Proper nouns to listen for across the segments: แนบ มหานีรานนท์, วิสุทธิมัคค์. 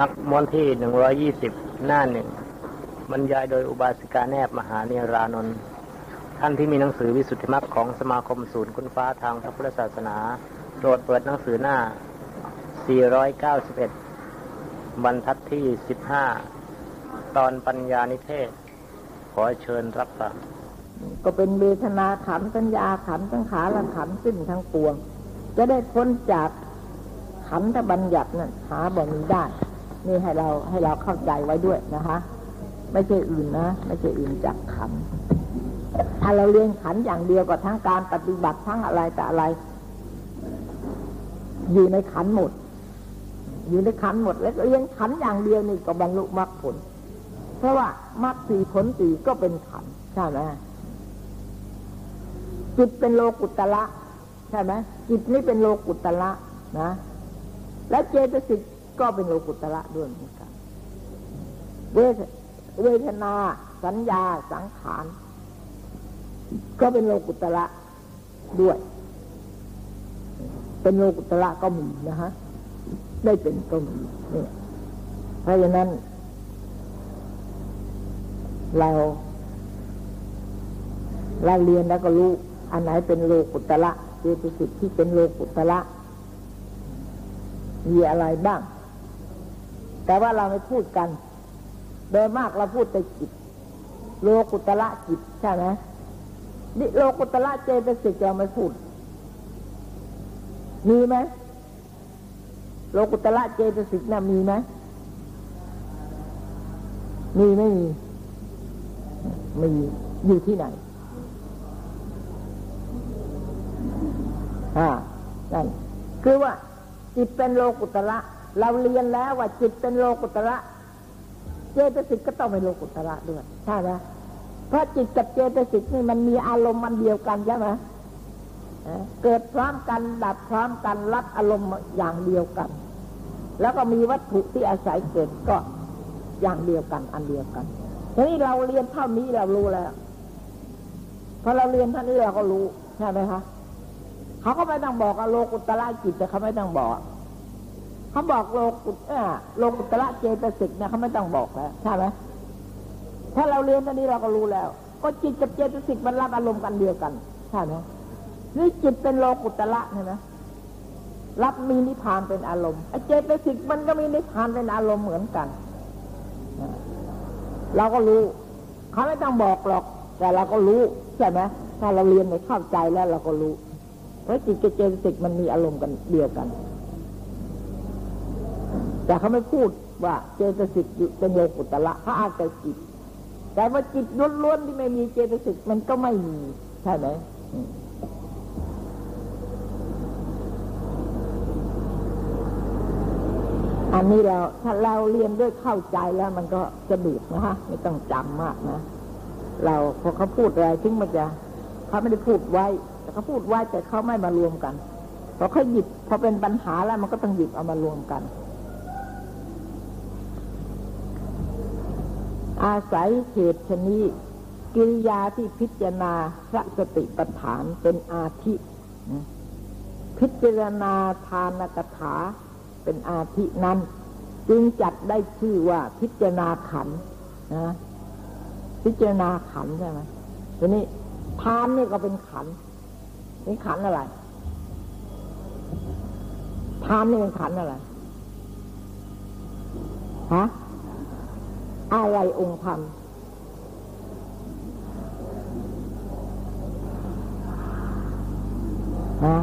มรรคม้วนที่120หน้าหนึ่งบรรยายโดยอุบาสิกาแนบมหาเนรานนท์ท่านที่มีหนังสือวิสุทธิมรรคของสมาคมศูนย์คุณฟ้าทางพระพุทธศาสนาโปรดเปิดหนังสือหน้า491บรรทัดที่15ตอนปัญญานิเทศขอเชิญรับฟังก็เป็นเวทนาขันธ์สัญญาขันธ์สังขารขันธ์สิ้นทั้งปวงจะได้พ้นจากขันธบัญญัตินั้นหาบ่มีได้นี่ให้เราเข้าใจไว้ด้วยนะคะไม่ใช่อื่นนะไม่ใช่อื่นจากขันธ์ถ้าเราเรียนขันธ์อย่างเดียวก็ทั้งการปฏิบัติทั้งอะไรแต่อะไรอยู่ในขันธ์หมดอยู่ในขันธ์หมดแล้วเรียนขันธ์อย่างเดียวนี่ก็บรรลุมรรคผลเพราะว่ามรรค4ผล4ก็เป็นขันธ์ใช่ไหมจิตเป็นโลกุตระใช่ไหมจิตนี่เป็นโลกุตระนะและเจตสิกก็เป็นโลกุตระด้วยเหมือนกันเวทนาสัญญาสังขารก็เป็นโลกุตระด้วยเป็นโลกุตระก็มีนะฮะได้เป็นก็มีเนี่ยเพราะฉะนั้นเราเรียนแล้วก็รู้อันไหนเป็นโลกุตระเจตสิกที่เป็นโลกุตระมีอะไรบ้างแต่ว่าเราไม่พูดกันโดยมากเราพูดแต่จิตโลกุตระจิตใช่ไหมนี่โลกุตระเจตสิกเราไม่พูดมีไหมโลกุตระเจตสิกน่ะมีไหมมีไม่มีมีอยู่ที่ไหนนั่นคือว่าจิตเป็นโลกุตระเราเรียนแล้วว่าจิตเป็นโลกุตระเจตสิกก็ต้องเป็นโลกุตระด้วยใช่ไหมเพราะจิตกับเจตสิกนี่มันมีอารมณ์มันเดียวกันใช่ไหมเกิดพร้อมกันดับพร้อมกันรับอารมณ์อย่างเดียวกันแล้วก็มีวัตถุที่อาศัยเกิดก็อย่างเดียวกันอันเดียวกันทีนี้เราเรียนเท่านี้เรารู้แล้วพอเราเรียนเท่านี้เราก็รู้ใช่ไหมคะเขาก็ไม่ต้องบอกโลกุตระจิตแต่เขาไม่ต้องบอกเขาบอกโลกุตระเจตสิกเนี่ยเขาไม่ต้องบอกแล้วใช่ไหมถ้าเราเรียนตอนนี้เราก็รู้แล้วก็จิตกับเจตสิกมันรับอารมณ์กันเดียวกันใช่ไหมนี่จิตเป็นโลกุตระใช่ไหมรับมีนิพพานเป็นอารมณ์ไอ้เจตสิกมันก็มีนิพพานเป็นอารมณ์เหมือนกันเราก็รู้เขาไม่ต้องบอกหรอกแต่เราก็รู้ใช่ไหมถ้าเราเรียนในเข้าใจแล้วเราก็รู้เพราะจิตกับเจตสิกมันมีอารมณ์กันเดียวกันแต่เขาไม่พูดว่าเจตสิกเป็นโลกุตระเขาอาศัยจิตแต่ว่าจิตล้วนๆที่ไม่มีเจตสิกมันก็ไม่มีใช่ไหมอันนี้เราถ้าเราเรียนด้วยเข้าใจแล้วมันก็จะบีบนะคะไม่ต้องจำมากนะเราพอเขาพูดอะไรถึงมันจะเขาไม่ได้พูดไว้แต่เขาพูดไว้แต่เขาไม่มารวมกันพอเขาหยิบพอเป็นปัญหาแล้วมันก็ต้องหยิบเอามารวมกันอาศัยเหตุชนิดกิริยาที่พิจารณาพระสติปัฏฐานเป็นอาทิพิจารณาทานกถาเป็นอาทินั้นจึงจัดได้ชื่อว่าพิจารณาขันธ์นะพิจารณาขันธ์ใช่ไหมทีนี้ทานนี่ก็เป็นขันธ์นี่ขันธ์อะไรทานนี่เป็นขันธ์อะไรฮะอะไรองค์ธรรมฮะ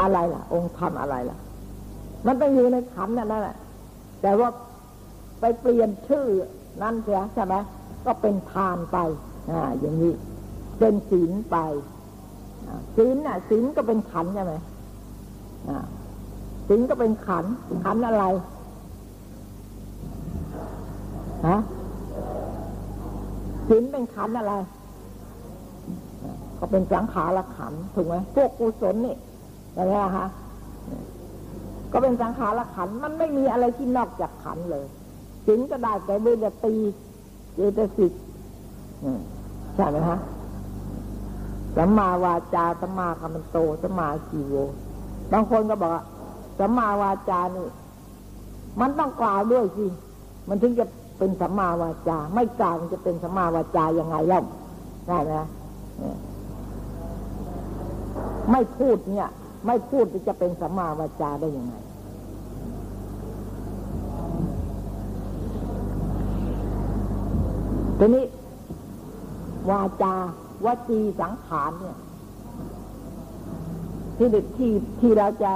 อะไรล่ะองค์ธรรมอะไรล่ะมันต้องอยู่ในขันธ์นั่นแหละแต่ว่าไปเปลี่ยนชื่อนั่นเสียใช่ไหมก็เป็นทานไปอย่างนี้เป็นศีลไปศีลน่ะศีลก็เป็นขันธ์ใช่ไหมศีลก็เป็นขันธ์ขันธ์อะไรฮะศีลเป็นขันธ์อะไรก็เป็นสังขารขันธ์ถูกไหมพวกกุศลนี่อะไรนะคะก็เป็นสังขารขันธ์มันไม่มีอะไรที่นอกจากขันธ์เลยศีลก็ได้แต่เวทตีเจตสิกใช่ไหมฮะสัมมาวาจาสัมมากัมมันโตสัมมาชีโวบางคนก็บอกสัมมาวาจานี่ มันต้องกล่าวด้วยสิมันถึงจะเป็นสัมมาวาจาไม่กล่าวมันจะเป็นสัมมาวาจายังไงเล่าได้ไหมไม่พูดเนี่ยไม่พูดจะเป็นสัมมาวาจาได้ยังไงทีนี้วาจาวจีสังขารเนี่ยที่เราจะ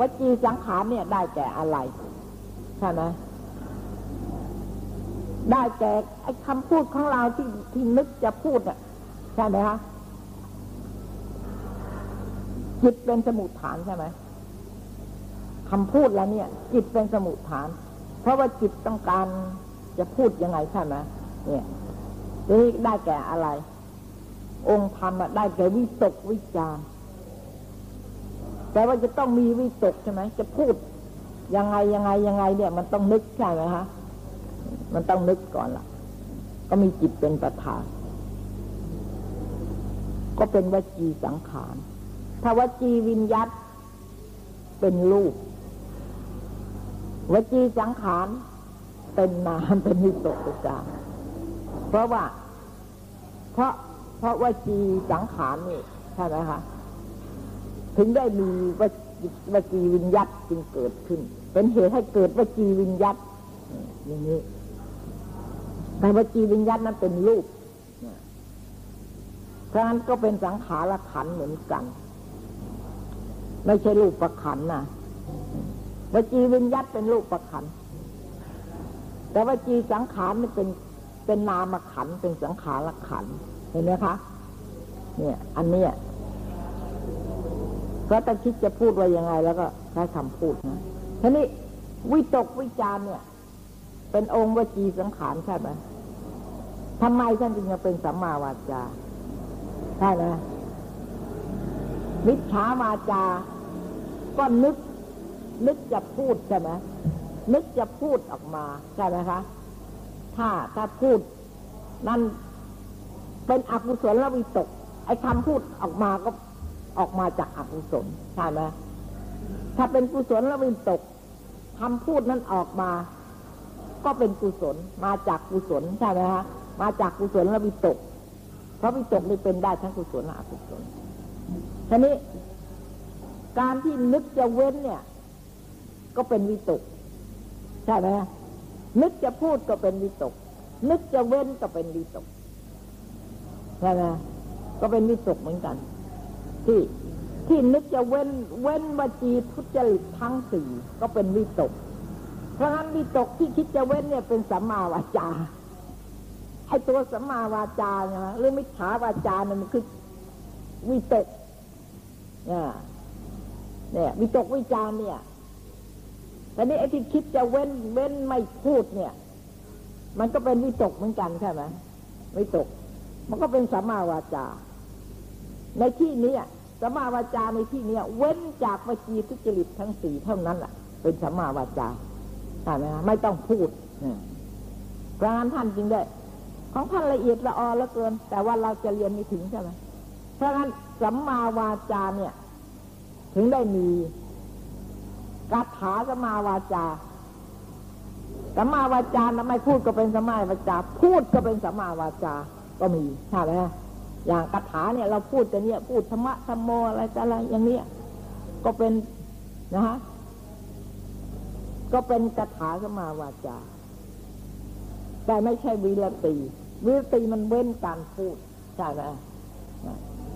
วจีสังขารเนี่ยได้แก่อะไรใช่ไหมได้แก่ไอ้คำพูดของเราที่นึกจะพูดอ่ะใช่ไหมคะจิตเป็นสมุฏฐานใช่ไหมคำพูดแล้วเนี่ยจิตเป็นสมุฏฐานเพราะว่าจิตต้องการจะพูดยังไงใช่ไหมเนี่ยนี่ได้แก่อะไรองค์ธรรมได้แก่วิตกวิจารแต่ว่าจะต้องมีวิตกใช่ไหมจะพูดยังไงเนี่ยมันต้องนึกใช่ไหมคะมันต้องนึกก่อนล่ะก็มีจิตเป็นประธานก็เป็นวจีสังขารถ้าวจีวิญญัตเป็นรูปวจีสังขารเป็นนามเป็นวิตกวิจารเพราะวจีสังขารนี่ใช่ไหมคะถึงได้มีวจีวิญญัตจึงเกิดขึ้นเป็นเหตุให้เกิดวจีวิญญัตอย่างนี้แต่วจีวิญญัตนั้นเป็นรูปเพราะนั้นก็เป็นสังขารขันธ์เหมือนกันไม่ใช่รูปประขันธ์นะวจีวิญญัตเป็นรูปประขันธ์แต่วจีสังขารนี่เป็นนามขันธ์เป็นสังขารขันธ์เห็นไหมคะเนี่ยอันนี้ก็ตั้งคิดจะพูดว่ายังไงแล้วก็ใช้คำพูดนะทีนี้วิตกวิจารเนี่ยเป็นองค์วจีสังขารใช่ไหมทำไมท่านจึงจะเป็นสัมมาวาจาใช่ไหมมิจฉาวาจาก็นึกจะพูดใช่ไหมนึกจะพูดออกมาใช่ไหมคะถ้าพูดนั่นเป็นอกุศลและวิตกไอ้คำพูดออกมาก็ออกมาจากอกุศลใช่ไหมถ้าเป็นกุศลและวิตกคำพูดนั้นออกมาก็เป็นกุศลมาจากกุศลใช่ไหมฮะมาจากกุศลและวิตกเพราะวิตกนี่เป็นได้ทั้งกุศลและอกุศลทีนี้การที่นึกจะเว้นเนี่ยก็เป็นวิตกใช่ไหมนึกจะพูดก็เป็นวิตกนึกจะเว้นก็เป็นวิตกใช่ไหมก็เป็นวิตกเหมือนกันที่นึกจะเว้นวจีทุจริตทั้งสี่ก็เป็นวิตกเพราะงั้นวิตกที่คิดจะเว้นเนี่ยเป็นสัมมาวาจาไอ้ตัวสัมมาวาจาเนี่ยหรือมิจฉาวาจาเนี่ยมันคือวิตกเนี่ยวิตกวิจารเนี่ยแต่นี่ไอ้ที่คิดจะเว้นไม่พูดเนี่ยมันก็เป็นวิตกเหมือนกันใช่ไหมวิตกมันก็เป็นสัมมาวาจาในที่นี้สัมมาวาจาในที่นี้เว้นจากวจีทุจริตทั้งสี่เท่านั้นแหละเป็นสัมมาวาจาใช่ไหมไม่ต้องพูดเพราะงั้นท่านจึงได้ของท่านละเอียดละออเหลือเกินแต่ว่าเราจะเรียนไม่ถึงใช่ไหมเพราะงั้นสัมมาวาจาเนี่ยถึงได้มีคาถาสัมมาวาจาสัมมาวาจาทำไมพูดก็เป็นสัมมาวาจาพูดก็เป็นสัมมาวาจาก็มีใช่ไหมอย่างคาถาเนี่ยเราพูดแต่เนี่ยพูดธรรมะธรรมโมอะไรแต่อะไรอย่างเนี้ยก็เป็นนะฮะก็เป็นคาถาสัมมาวาจาแต่ไม่ใช่วิรติวิรติมันเว้นการพูดใช่ไหม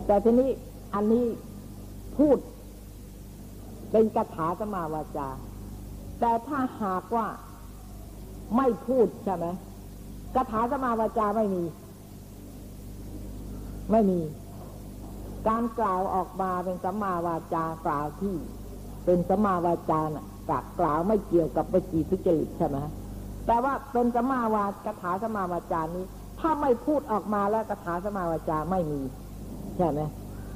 แต่ทีนี้อันนี้พูดเป็นคาถาสัมมาวาจาแต่ถ้าหากว่าไม่พูดใช่ไหมคาถาสัมมาวาจาไม่มีการกล่าวออกมาเป็นสัมมาวาจากล่าวที่เป็นสัมมาวาจาน่ะกล่าวไม่เกี่ยวกับวจีทุจริตใช่ไหมแต่ว่าเป็นสัมมาวาคาถาสัมมาวาจานี้ถ้าไม่พูดออกมาแล้วคาถาสัมมาวาจาไม่มีใช่ไหม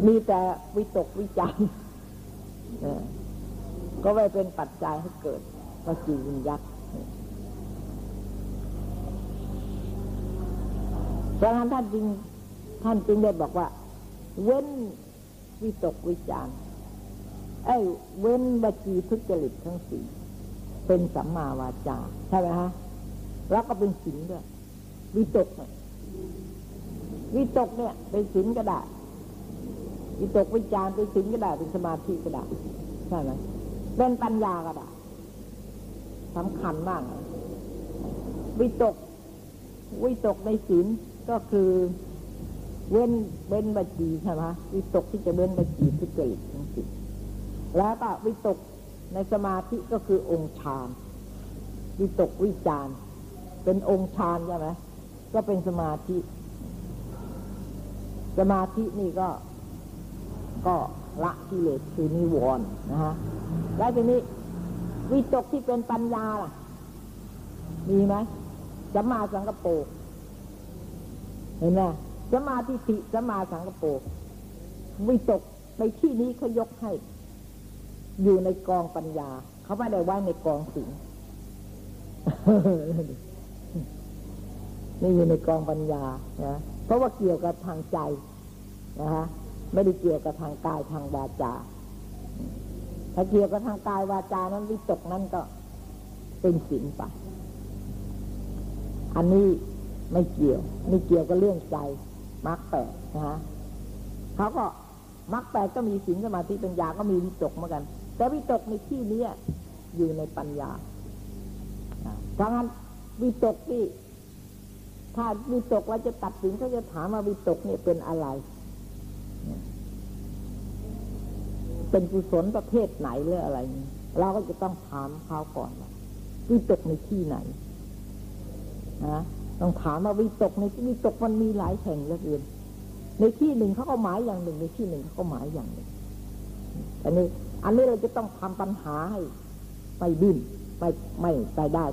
มีแต่วิตกวิจารก็ไว้เป็นปัจจัยให้เกิดวจีวิญญัตดังนั้นท่านจึงได้บอกว่าเว้นวิตกวิจารเว้นวจีทุจริตทั้งสี่ เป็นสัมมาวาจาใช่ไหมฮะแล้วก็เป็นศีลด้วยวิตกเนี่ยวิตกเนี่ยเป็นศีลก็ได้วิตกวิจารเป็นศีลก็ได้เป็นสมาธิก็ได้ใช่ไหมเป็นปัญญาก็ได้สำคัญมากวิตกในศีลก็คือเว้นบัจจีใช่ไหมวิตกที่จะเว้นบัจจีทุจริตทั้งสิบแล้วก็วิตกในสมาธิก็คือองค์ฌานวิตกวิจารเป็นองค์ฌานใช่ไหมก็เป็นสมาธิสมาธินี่ก็ละกิเลสคือนิวรณ์นะฮะแล้วทีนี้วิตกที่เป็นปัญญาล่ะมีไหมสัมมาสังกัปโปเห็นไหมสัมมาทิฏฐิสัมมาสังกัปโปวิตกในที่นี้เขายกให้อยู่ในกองปัญญาเขาไม่ได้ไว้ในกองศีล นี่อยู่ในกองปัญญานะเพราะว่าเกี่ยวกับทางใจนะฮะไม่ได้เกี่ยวกับทางกายทางวาจาถ้าเกี่ยวกับทางกายวาจานั้นวิตกนั้นก็เป็นศีลไปอันนี้ไม่เกี่ยวนี่เกี่ยวกับเรื่องใจมรรคแปดนะฮะเขาก็มรรคแปดก็มีศีลสมาธิปัญญาก็มีวิตกเหมือนกันแต่วิตกในที่นี้อยู่ในปัญญาดังนั้นวิตกที่ถ้าวิตกว่าจะตัดสินเขาจะถามว่าวิตกเนี่ยเป็นอะไรเป็นกุศลประเภทไหนหรืออะไรเราก็จะต้องถามเขาก่อนว่าวิตกในที่ไหนนะต้องถามว่าวิตกในที่วิตกมันมีหลายแห่งเหลือเกินในที่หนึ่งเขาก็หมายอย่างหนึ่งในที่หนึ่งเขาก็หมายอย่างหนึ่งอันนี้เราจะต้องทำปัญหาให้ไปดิ้นไม่ไปได้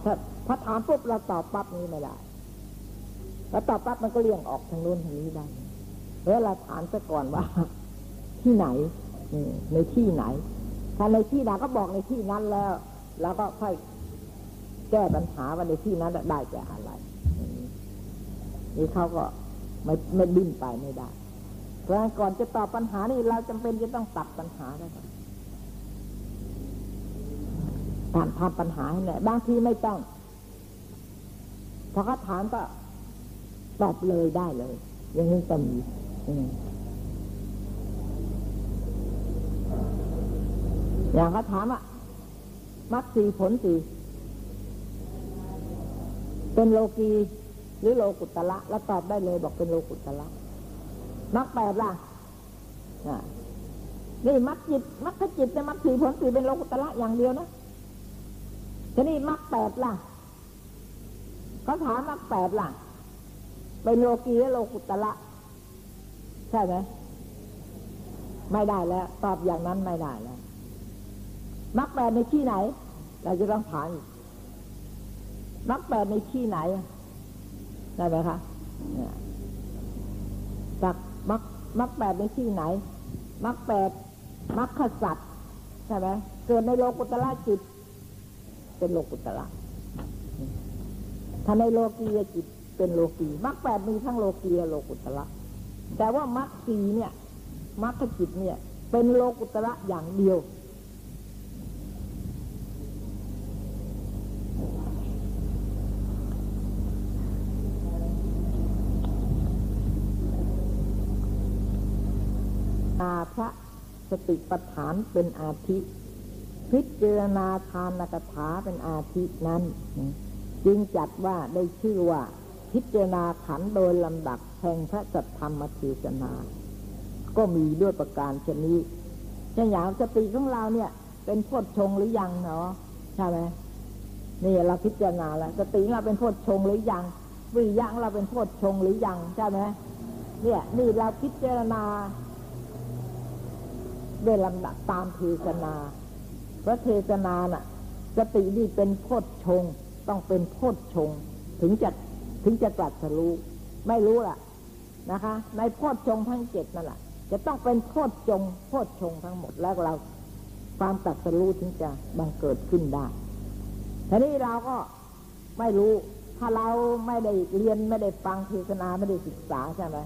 ถ้าถามปุ๊บเราตอบปั๊บนี้ไม่ได้แล้วตอบปั๊บมันก็เลี่ยงออกทางโน้นทางนี้ได้แล้วเราถามซะก่อนว่าที่ไหนในที่ไหนถ้าในที่ไหนก็บอกในที่นั้นแล้วเราก็ค่อยแก้ปัญหาว่าในที่นั้นได้แก่อะไรนี่เขาก็ไม่ดิ้นไปไม่ได้เพราะก่อนจะตอบปัญหานี่เราจำเป็นจะต้องตัดปัญหาได้ก่อนการทำปัญหาเนี่ยบางทีไม่ต้องพอเขาถามก็ตอบเลยได้เลยอย่างนี้ก็มีอย่างเขาถามว่ามรรคสี่ผลสี่เป็นโลกีหรือโลกุตตระแล้วตอบได้เลยบอกเป็นโลกุตตระมรรคแปดล่ะนี่มรรคจิตมรรคจิตแต่มรรคสี่ผลสี่เป็นโลกุตตระอย่างเดียวนะทีนี้มรรคแปดล่ะเขาถามมรรคแปดล่ะเป็นโลกีหรือโลกุตตระใช่ไหมไม่ได้แล้วตอบอย่างนั้นไม่ได้แล้วมรรคแปดในที่ไหนเราจะต้องถามอีกมรรคแปดในที่ไหนได้ไหมคะจากมรรคแปดในที่ไหนมรรคแปดมรรคสัตว์ใช่ไหมเกิดในโลกุตตระจิตเป็นโลกุตตระถ้าในโลกียจิตเป็นโลกีมรรคแปดมีทั้งโลกีและโลกุตตระแต่ว่ามรรคสี่เนี่ยมรรคจิตเนี่ยเป็นโลกุตตระอย่างเดียวพระสติปัฏฐานเป็นอาทิพิจารณาทานกถาเป็นอาทินั้นจึงจัดว่าได้ชื่อว่าพิจารณาขันธ์โดยลำดับแห่งพระสัทธรรมเทศนาก็มีด้วยประการชนิดอย่างสติของเราเนี่ยเป็นโพชฌงค์หรือยังเนาะใช่ไหมนี่เราพิจารณาแล้วสติเราเป็นโพชฌงค์หรือยังวิริยะเราเป็นโพชฌงค์หรือยังใช่ไหมเนี่ยนี่เราพิจารณาด้วยลำดับตามเทศนาพระเทศนาน่ะสตินี่เป็นโพชฌงค์ต้องเป็นโพชฌงค์ถึงจะตรัสรู้ไม่รู้ล่ะนะคะในโพชฌงค์ทั้งเจ็ดนั่นแหละจะต้องเป็นโพชฌงค์ทั้งหมดแล้วเราความตรัสรู้ถึงจะบังเกิดขึ้นได้ทีนี้เราก็ไม่รู้ถ้าเราไม่ได้เรียนไม่ได้ฟังเทศนาไม่ได้ศึกษาใช่ไหม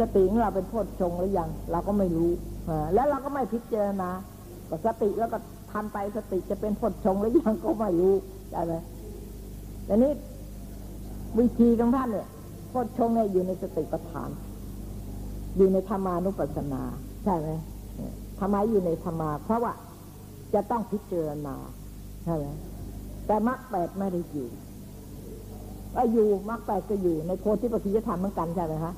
สติของเราเป็นโพชฌงค์หรือยังเราก็ไม่รู้แล้วเราก็ไม่พิจารณาก็สติแล้วก็ ทำไปสติจะเป็นผลชงหรือยังก็ไม่รู้ใช่ไหมแต่นี้วิธีของท่านเนี่ยผลชงเนี่ยอยู่ในสติปัฏฐานอยู่ในธรรมานุปัสสนาใช่ไหมทำไมอยู่ในธรรมาเพราะว่าจะต้องพิจารณาใช่ไหมแต่มรรคแปดไม่ได้อยู่ก็อยู่มรรคแปดก็อยู่ในโพธิปัจจะธรรมเหมือนกันใช่ไหมคะ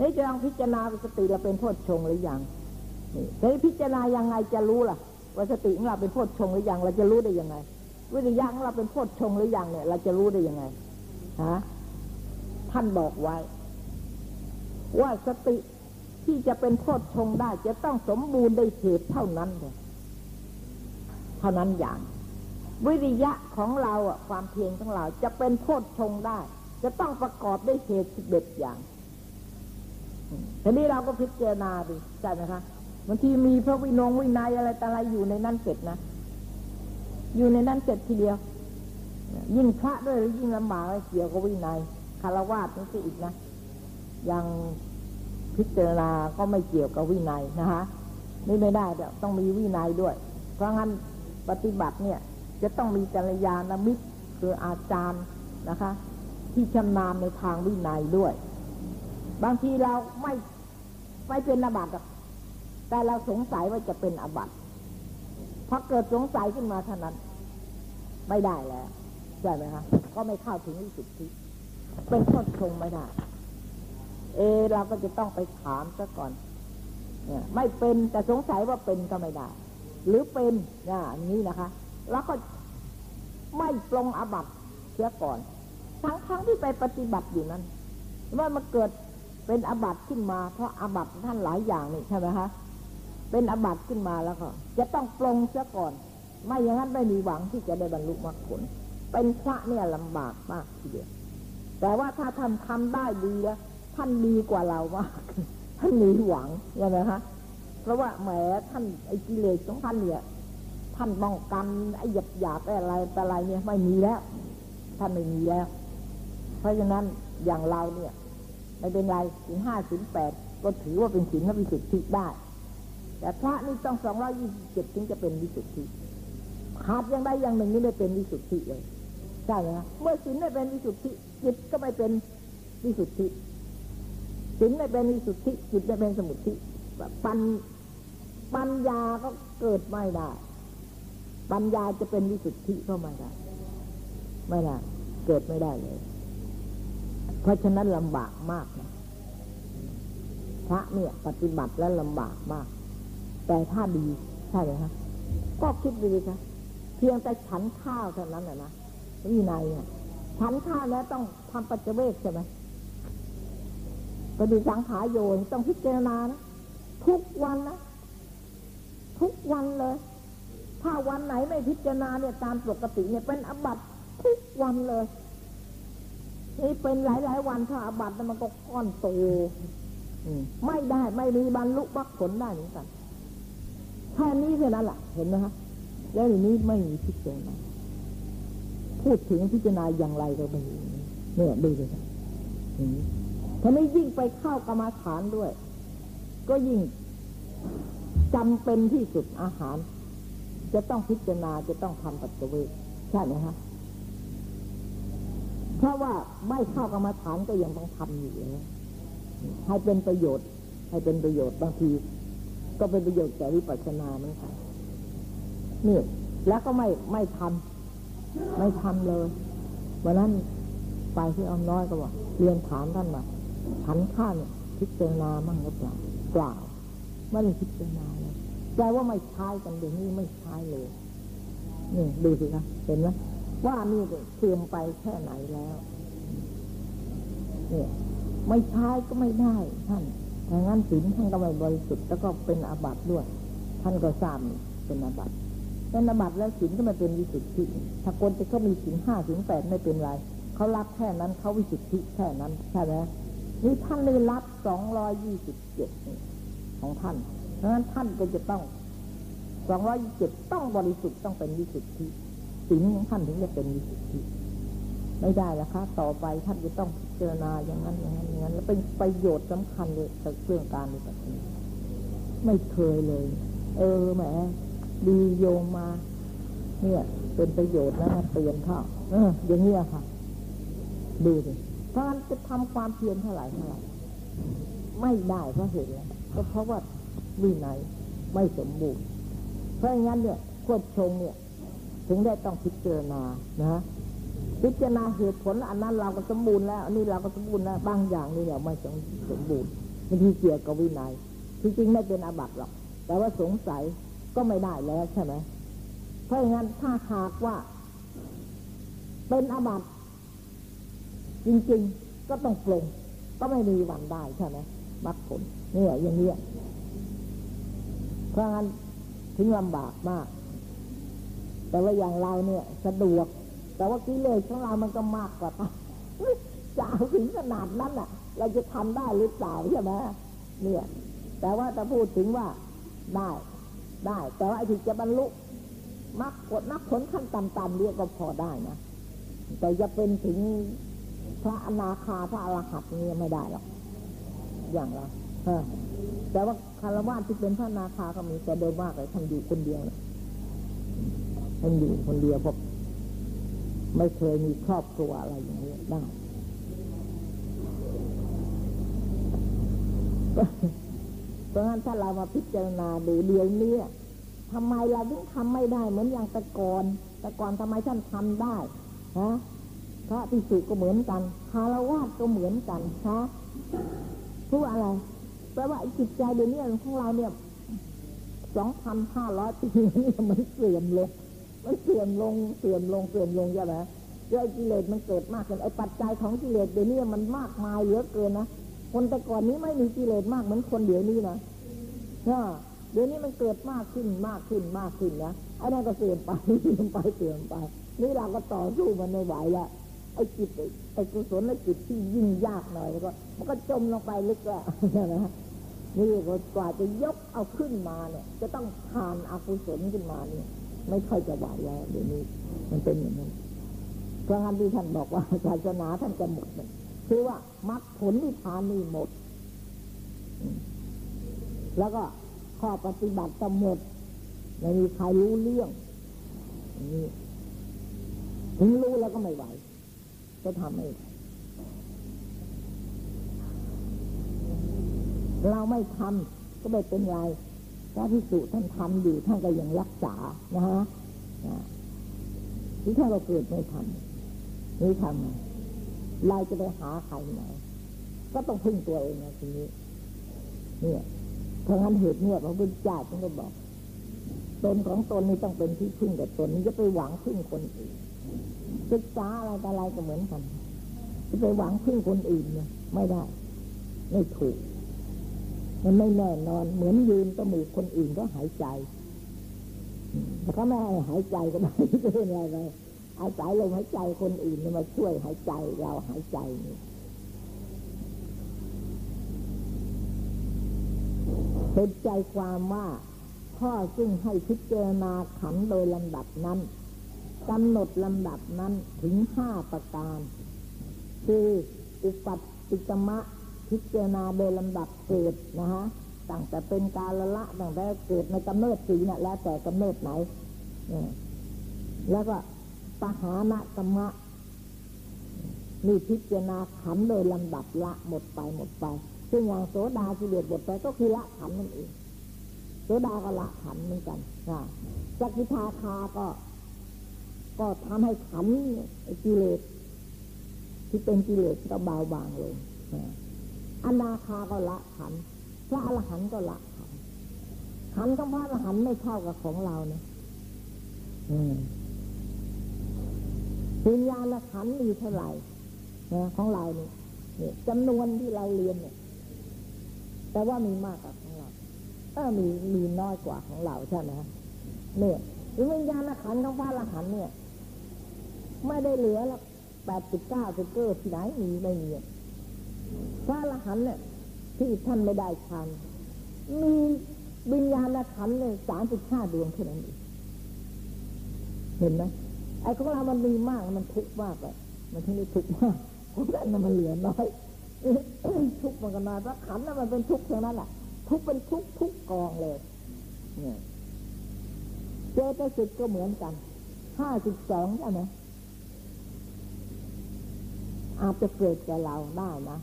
นี่จะลองพิจารณาสติเราเป็นโพชฌงค์หรือยังนี่พิจารณายังไงจะรู้ล่ะว่าสติของเราเป็นโพชฌงค์หรือยังเราจะรู้ได้ยังไงวิริยะของเราเป็นโพชฌงค์หรือยังเนี่ยเราจะรู้ได้ยังไงฮะท่านบอกไว้ว่าสติที่จะเป็นโพชฌงค์ได้จะต้องสมบูรณ์ด้วยเหตุเท่านั้นเลยเท่านั้นอย่างวิริยะของเราอ่ะความเพียรของเราจะเป็นโพชฌงค์ได้จะต้องประกอบด้วยเหตุ11อย่างทีนี้เราก็พิจารณาดิใช่ไหมคะบางทีมีพระวินัยอะไรแต่อะไรอยู่ในนั้นเสร็จนะอยู่ในนั้นเสร็จทีเดียวยิ่งพระด้วยหรือยิ่งลำบากเลยเกี่ยวกับวินัยคารวะนี่สิอีกนะยังพิจารณาก็ไม่เกี่ยวกับวินัยนะคะนี่ไม่ได้ต้องมีวินัยด้วยเพราะงั้นปฏิบัติเนี่ยจะต้องมีกัลยาณมิตรคืออาจารย์นะคะที่ชำนาญในทางวินัยด้วยบางทีเราไม่เป็นอาบัติแต่เราสงสัยว่าจะเป็นอาบัติพอเกิดสงสัยขึ้นมาเท่านั้นไม่ได้แล้วใช่ไหมคะก็ไม่เข้าถึงวิสุทธิเป็นโพชฌงค์ไม่ได้เราก็จะต้องไปถามซะก่อนเนี่ยไม่เป็นแต่สงสัยว่าเป็นก็ไม่ได้หรือเป็นนี่นะคะแล้วก็ไม่ปรงอาบัติเสียก่อนทั้งที่ไปปฏิบัติอยู่นั้นว่ามันเกิดเป็นอาบัติขึ้นมาเพราะอาบัติท่านหลายอย่างนี่ใช่ไหมคะเป็นอาบัติขึ้นมาแล้วก็จะต้องปรงเสียก่อนไม่อย่างนั้นไม่มีหวังที่จะได้บรรลุมรรคผลเป็นพระเนี่ยลำบากมากทีเดียวแต่ว่าถ้าทำได้ดีแล้วท่านดีกว่าเรามากท่านมีหวังใช่ไหมคะเพราะว่าแหมท่านไอ้กิเลสของท่านเนี่ยท่านป้องกันไอ้หยาบอะไรแต่อะไรเนี่ยไม่มีแล้วท่านไม่มีแล้วเพราะฉะนั้นอย่างเราเนี่ยไม่เป็นไรศีล 5 ศีล 8ก็ถือว่าเป็นศีลพระวิสุทธิได้แต่พระนี่ต้อง227ถึงจะเป็นวิสุทธิขาดอย่างใดอย่างหนึ่งนี่ไม่เป็นวิสุทธิเลยใช่ไหมครับเมื่อศีลไม่เป็นวิสุทธิจิตก็ไม่เป็นวิสุทธิศีลไม่เป็นวิสุทธิจิตไม่เป็นสมุทธิปัญญาก็เกิดไม่ได้ปัญญาจะเป็นวิสุทธิก็ไม่ได้เกิดไม่ได้เลยเพราะฉะนั้นลำบากมากนะพระเนี่ยปฏิบัติแล้วลำบากมากแต่ถ้าดีใช่ไหมคะก็คิดดีค่ะเพียงแต่ฉันข้าวเท่านั้นนะวินัยเนี่ยฉันข้าวแล้วต้องทำปัจเจเวกใช่ไหมปฏิสังขารโยนต้องพิจารณานะทุกวันเลยถ้าวันไหนไม่พิจารณาเนี่ยตามปกติเนี่ยเป็นอาบัติทุกวันเลยนี่เป็นหลายวันถ้าอาบัติมันก็ก้อนโตไม่ได้ไม่มีบรรลุมรรคผลได้เหมือนกันแค่นี้แค่นั้นแหละเห็นไหมคะแล้วอย่างนี้ไม่มีพิจารณาพูดถึงพิจารณาอย่างไรก็ไม่มีเนี่ยดูเลยค่ะถ้าไม่ยิ่งไปเข้ากรรมฐานด้วยก็ยิ่งจำเป็นที่สุดอาหารจะต้องพิจารณาจะต้องทำปัจเจเวกใช่ไหมคะเพราะว่าไม่เข้ากรรมฐานก็ยังต้องทำอยู่นะให้เป็นประโยชน์บางทีก็เป็นประโยชน์แก่วิปัสสนาเหมือนกันนี่แล้วก็ไม่ทำเลยวันนั้นไปที่อ้อมน้อยก็บอกเรียนถามท่านว่าฉันข้าเนี่ยพิจารณามั่งหรือเปล่าเปล่าไม่ได้พิจารณาเลยแปลว่าไม่ใช้กันเดี๋ยวนี้ไม่ใช้เลยนี่ดูสิคะเห็นไหมว่านี่เสื่อมไปแค่ไหนแล้วเนี่ยไม่ใช้ก็ไม่ได้ท่านดังนั้นศีลท่านก็ไม่บริสุทธิ์แล้วก็เป็นอาบัติด้วยท่านก็ทราบเป็นอาบัติแล้วศีลก็ไม่เป็นวิสุทธิถ้าคนจะเขามีศีล 5 ศีล 8ไม่เป็นไรเขารับแค่นั้นเขาวิสุทธิแค่นั้นใช่ไหมนี่ท่านเลยรับ227ของท่านดังนั้นท่านก็จะต้อง227ต้องบริสุทธิ์ต้องเป็นวิสุทธิสิ่งของท่านถึงจะเป็นวิสุทธิไม่ได้แล้วคะต่อไปท่านจะต้องพิจารณาอย่างนั้นแล้วเป็นประโยชน์สำคัญเลยกับเรื่องการปฏิบัติไม่เคยเลยแหม ดีโยงมาเนี่ยเป็นประโยชน์แล้วนะเปลี่ยนข้าวอย่างนี้ค่ะดูดิการจะทำความเพียรเท่าไหร่ไม่ได้เพราะเหตุอะไรก็เพราะว่าวินัยไม่สมบูรณ์เพราะงั้นเนี่ยควบชงเนี่ยถึงได้ต้องพิจารณานะพิจารณาเหตุผลอันนั้นเราก็สมบูรณ์แล้วอันนี้เราก็สมบูรณ์แล้วบางอย่างนี่เราไม่สมบูรณ์มันที่เกี่ยวกับวินัยที่จริงไม่เป็นอาบัติหรอกแต่ว่าสงสัยก็ไม่ได้แล้วใช่ไหมเพราะงั้นถ้าหากว่าเป็นอาบัติจริงๆก็ต้องปลงก็ไม่มีวันได้ใช่ไหมมรรคผลเนี่ยอย่างนี้เพราะงั้นถึงลำบากมากแต่ว่าอย่างเราเนี่ยสะดวกแต่ว่ากิเลสของเรามันก็มากกว่าจะเอาถึงขนาดนั้นน่ะเราจะทำได้หรือเปล่าใช่ไหมเนี่ยแต่ว่าจะพูดถึงว่าได้แต่ว่าถึงจะบรรลุมรรคกฎมรรคผลขั้นต่ำๆเรียกก็พอได้นะแต่จะเป็นถึงพระอนาคาพระอรหันต์นี่ไม่ได้หรอกอย่างเราแต่ว่าคารวะที่เป็นพระอนาคาก็มีแต่โดยมากเลยท่านอยู่คนเดียวนะท่านอยู่คนเดียวเพราะไม่เคยมีครอบครัวอะไรอย่างนี้ได้เพราะฉะนั้นถ้าเรามาพิจารณาดูเดี๋ยวนี้ทำไมเราถึงทำไม่ได้เหมือนอย่างแต่ก่อนทำไมท่านทำได้ฮะพระภิกษุก็เหมือนกันคารวะก็เหมือนกันฮะพูดอะไรแปลว่าจิตใจเดี๋ยวนี้ของเราเนี่ย 2,500 ปีเนี่ยมันเสื่อมลงใช่ไหมเรื่องกิเลสมันเกิดมากขึ้นไอ้ปัจจัยของกิเลสเดี๋ยวนี้มันมากมายเหลือเกินนะคนแต่ก่อนนี้ไม่มีกิเลสมากเหมือนคนเดี๋ยวนี้นะเดี๋ยวนี้มันเกิดมากขึ้นนะไอ้นั่นก็เสื่อมไปนี่เราก็ต่อสู้มันไม่ไหวละไอ้จิตไอ้กุศลและจิตที่ยิ่งยากหน่อยแล้วก็มันก็จมลงไปลึกแล้วนะนี่กว่าจะยกเอาขึ้นมาเนี่ยจะต้องผ่านอกุศลขึ้นมาเนี่ยไม่ค่อยจะไหวแล้วเดี๋ยวนี้มันเป็นอย่างนั้นเพราะงั้นที่ท่านบอกว่าศาสนาท่านจะหมดเนี่ยคือว่ามรรคผลนิพพานนี่หมดแล้วก็ข้อปฏิบัติจะหมดไม่มีใครรู้เรื่องนี่ถึงรู้แล้วก็ไม่ไหวจะทำเองเราไม่ทำก็ไม่เป็นไรพระภิกษุท่านทำอยู่ท่านก็ยังรักษานะฮะที่ถ้าเราเกิดไม่ทำนี่ทำเราจะไปหาใครไหนก็ต้องพึ่งตัวเองนะทีนี้เนี่ยเพราะงั้นเหตุเนี่ยพระพุทธเจ้าท่านก็บอกตนของตนนี่ต้องเป็นที่พึ่งแต่ตนนี้จะไปหวังพึ่งคนอื่นศึกษาอะไรแต่อะไรก็เหมือนกันจะไปหวังพึ่งคนอื่นเนี่ยไม่ได้ไม่ถูกมันไม่แน่นอนเหมือนยืนจมูกคนอื่นก็หายใจแต่ก็ไม่หายใจก็ไม่ได้อะไรอาศัยลมหายใจคนอื่นมาช่วยหายใจเราหายใจนี่เป็นใจความว่าข้อซึ่งให้พิจารณาขันโดยลำดับนั้นกำหนดลำดับนั้นถึง5ประการคืออุปติกมะพิจารณาโดยลำดับเกิดนะฮะตั้งแต่เป็นกาลละตั้งแต่เกิดในกำเนิดสีเนี่ยแล้วแต่กำเนิดไหนแล้วก็ปหานกรรมะนี่พิจารณาขันโดยลำดับละหมดไปซึ่งอย่างโสดากิเลสหมดไปก็คือละขันนั่นเองโสดาก็ละขันเหมือนกันสกิทาคาก็ทำให้ขันกิเลสที่เป็นกิเลสก็เบาบางลงอนาคาก็ละขันพระอรหันต์ก็ละขันของพระอรหันต์ไม่เท่ากับของเรานะวิญญาณขันมีเท่าไหร่นะของเรานี่จำนวนที่เราเรียนเนี่ยแต่ว่ามีมากกว่าของเรามีน้อยกว่าของเราใช่ไหมเนี่ยวิญญาณขันของพระอรหันต์เนี่ยไม่ได้เหลือละ89ที่ไหนมีไม่มีพระอรหันต์เนี่ยที่ท่านไม่ได้ฌานมีวิญญาณขันธ์เนี่ย35ดวงเท่านั้นเองเห็นไหมไอ้ของเรามันมีมากมันทุกข์มากเลยมันที่นี่ทุกข์มากเพราะฉะนั้นมันเหลือน้อยทุกข์มันก็มาพระขันธ์นั้นมันเป็นทุกข์เท่านั้นแหละทุกข์เป็นทุกข์กองเลยเนี่ย เจตสิกก็เหมือนกัน52ใช่ไหมอาจจะเกิดแก่เราได้นะ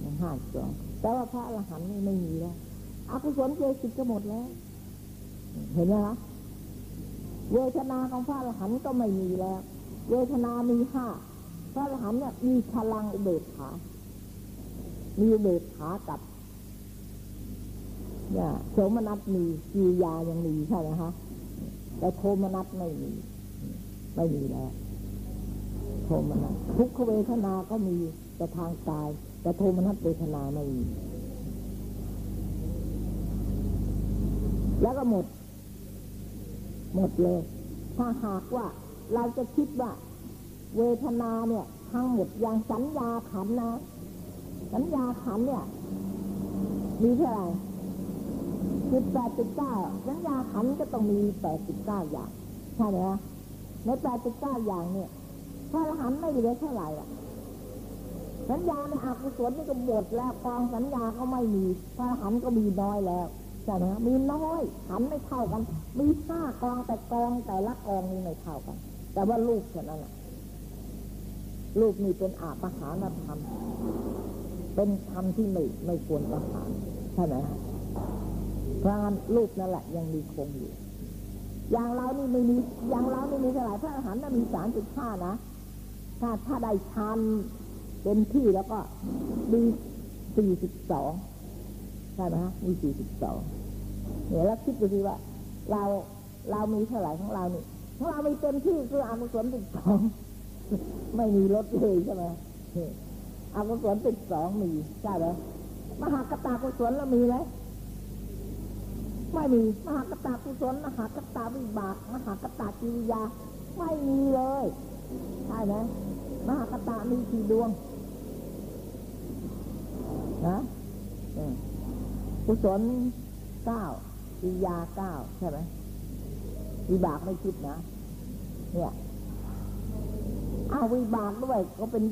52แต่ว่าพระอรหันต์นี่ไม่มีแล้วอกุศลเจตสิกก็หมดแล้วเห็นไหมคะเวทนาของพระอรหันต์ก็ไม่มีแล้วเวทนามี5พระอรหันต์เนี่ยมีพลังอุเบกขามีอุเบกขากับโสมนัสมีกิริยายังมีใช่ไหมคะแต่โทมนัสไม่มีแล้วโทมนัสทุกขเวทนาก็มีแต่ทางกายแต่โทมนัสเวทนาไม่มีแล้วก็หมดเลยถ้าหากว่าเราจะคิดว่าเวทนาเนี่ยทั้งหมดอย่างสัญญาขันธ์นะสัญญาขันธ์เนี่ยมีเท่าไหร่89สัญญาขันธ์ก็ต้องมี89อย่างใช่ไหมฮะใน89อย่างเนี่ยพระอรหันต์ไม่เหลือเท่าไหร่อ่ะสัญญาในอกุศลนี่ก็หมดแล้วกองสัญญาก็ไม่มีพระอรหันต์ก็มีน้อยแล้วใช่ไหมฮะมีน้อยขันธ์ไม่เท่ากันมี5กองแต่กองแต่ละกองนี่ไม่เท่ากันแต่ว่ารูปเท่านั้นนะรูปนี่เป็นอาปหานธรรมเป็นธรรมที่ไม่ควรประหารใช่ไหมฮะพระรูปนั่นแหละยังมีคงอยู่อย่างเรานี่ไม่มีอย่างเราไม่มีเท่าไหร่พระอรหันต์มี35นะถ้าได้ฌานเต็มที่แล้วก็มี42ใช่ไหมฮะมี42เนี่ยแล้วคิดดูสิว่าเรามีเท่าไหร่ของเรานี่ของเรามีเต็มที่คืออากุศล12ไม่มีลดเลยใช่ไหมอากุศล12มีใช่ไหมมหากตากุศลเรามีไหมไม่มีมหากตากุศลมหากตาวิบากมหากตากิริยาไม่มีเลยใช่ไหมมหากตามีกี่ดวงนะกุศล9กิริยา9ใช่ไหมวิบากไม่คิดนะเนี่ยเอาวิบากด้วยก็เป็น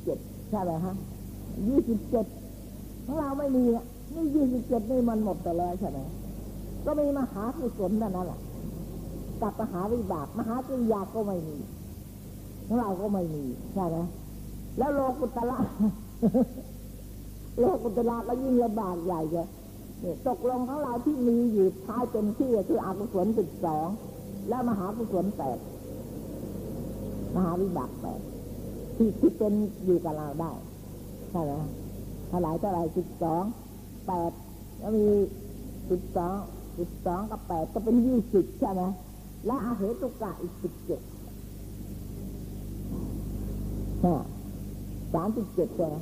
27ใช่ไหมฮะ27ของเราไม่มีนี่27นี่มันหมดไปแล้วใช่ไหมก็มีมหากุศลนั่นแหละกับมหาวิบากมหากิริยาก็ไม่มีของเราก็ไม่มีใช่ไหมแล้วโลกุตระโลกุตระก็ยิ่งลำบากใหญ่เลยตกลงของเราที่มีอยู่ท้ายเป็นที่คืออกุศล12และมหากุศล8มหาวิบาก8ที่เป็นอยู่กับเราได้ใช่ไหมเท่าไหร่12 8แล้วมี12กับ8ก็เป็น20ใช่ไหมและอาเหตุกะอีก1737ใช่ไหม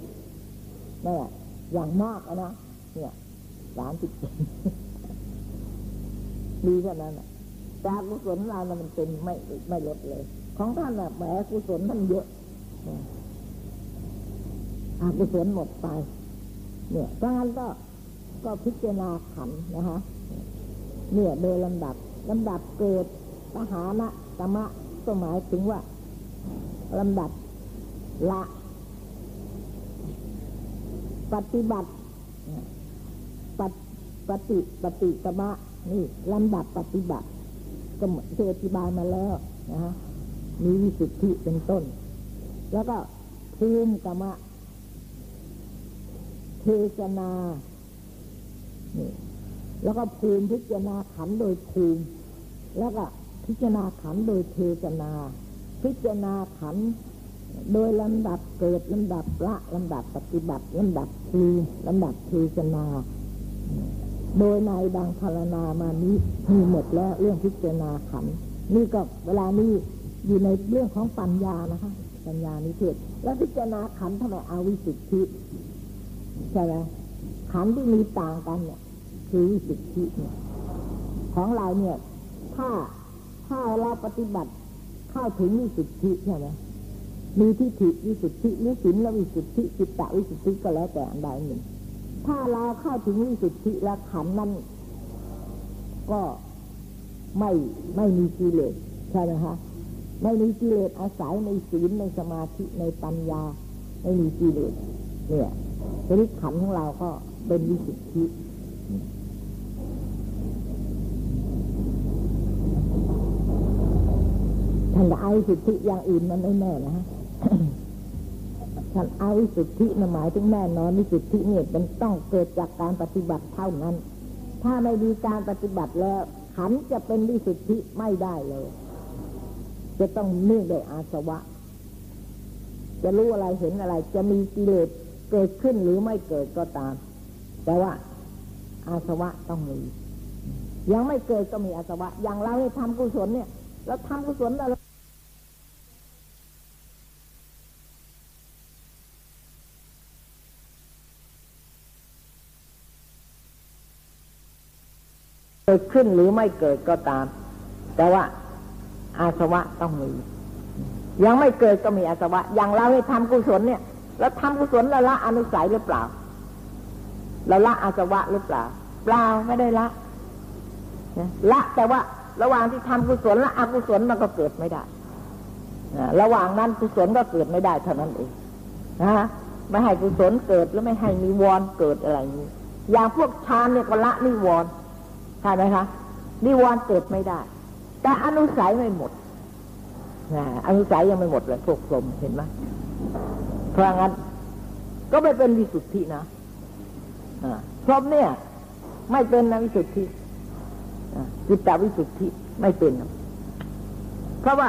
นั่นแหละอย่างมากนะเนี่ย37มีเท่านั้นอ่ะแต่กุศลเรามันเป็นไม่ลดเลยของท่านแบบแหมกุศลท่านเยอะอากุศลหมดไปเนี่ยดังนั้นก็พิจารณาขันนะคะเนี่ยโดยลำดับเกิดปหานตมะก็หมายถึงว่าลำดับละปฏิบัติปฏิตมะนี่ลำดับปฏิบัติก็เคยอธิบายมาแล้วนะคะมีวิสุทธิเป็นต้นแล้วก็ภูมิกรรมะเทศนานี่แล้วก็ภูมิพิจารณาขันโดยภูมิแล้วก็พิจารณาขันโดยเทศนาพิจารณาขันโดยลำดับเกิดลำดับละลำดับปฏิบัติลำดับภูมิลำดับเทศนาโดยในบางพรรณามานี้มีหมดแล้วเรื่องพิจารณาขันนี่ก็เวลานี้อยู่ในเรื่องของปัญญานะคะปัญญานิเทศแล้วพิจารณาขันทำไมเอาวิสุทธิใช่ไหมขันที่มีต่างกันเนี่ยคือวิสุทธิเนี่ยของเราเนี่ยถ้าเราปฏิบัติเข้าถึงวิสุทธิใช่ไหมมีทิฏฐิวิสุทธิหรือศีลและวิสุทธิจิตตะวิสุทธิก็แล้วแต่อันใดหนึ่งถ้าเราเข้าถึงวิสุทธิและขันนั้นก็ไม่มีกิเลสใช่ไหมคะไม่มีกิเลสอาศัยในศีลในสมาธิในปัญญาไม่มีกิเลสเนี่ยบริขันของเราก็เป็นวิสุทธิ ท่านจะเอาสิทธิอย่างอื่นมันไม่แน่นะฮะท่านเอาสิทธิหมายถึงแน่นอนมีสิทธิเนี่ยมันต้องเกิดจากการปฏิบัติเท่านั้นถ้าไม่มีการปฏิบัติแล้วขันจะเป็นวิสุทธิไม่ได้เลยจะต้องเนื่องด้วยอาสวะจะรู้อะไรเห็นอะไรจะมีกิเลสเกิดขึ้นหรือไม่เกิดก็ตามแต่ว่าอาสวะต้องมียังไม่เกิดก็มีอาสวะอย่างเราเนี่ยทำกุศลเนี่ยเราทำกุศลแล้วเกิดขึ้นหรือไม่เกิดก็ตามแต่ว่าอาสวะต้องมียังไม่เกิดก็มีอาสวะอย่างเราให้ทำกุศลเนี่ยแล้วทำกุศลละอนุสัยหรือเปล่าเราละอาสวะหรือเปล่าเปล่าไม่ได้ละละแต่ว่าระหว่างที่ทำกุศลละอกุศลมันก็เกิดไม่ได้ระหว่างนั้นกุศลก็เกิดไม่ได้เท่านั้นเองนะฮะไม่ให้กุศลเกิดแล้วไม่ให้นิวรณ์เกิดอะไรอย่างนี้อย่างพวกฌานเนี่ยก็ละนิวรณ์ใช่ไหมคะนิวรณ์เกิดไม่ได้แต่อนุสัยไม่หมดอนุสัยยังไม่หมดเลยพวกพรหมเห็นไหมเพราะงั้นก็ไม่เป็นวิสุทธินะพรหมเนี่ยไม่เป็นนะวิสุทธิจิตตวิสุทธิไม่เป็นนะเพราะว่า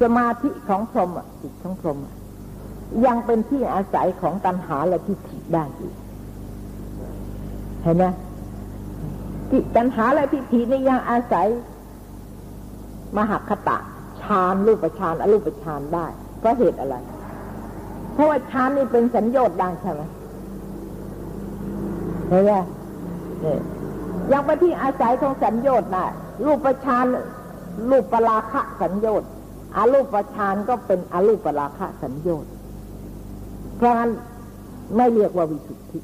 สมาธิของพรหมจิตของพรหมยังเป็นที่อาศัยของตัณหาและทิฏฐิได้อยู่เห็นไหมตัณหาและทิฏฐินี่ยังอาศัยมหคตะฌานรูปฌานอรูปฌานได้เพราะเหตุอะไรเพราะว่าฌานนี่เป็นสัญญต์ดังใช่ไหมเห็นไหมเนี่ยยังเป็นที่อาศัยของสัญญต์ได้รูปฌานรูปราคะสัญญต์อรูปฌานก็เป็นอรูปราคะสัญญต์เพราะงั้นไม่เรียกว่าวิสุทธิ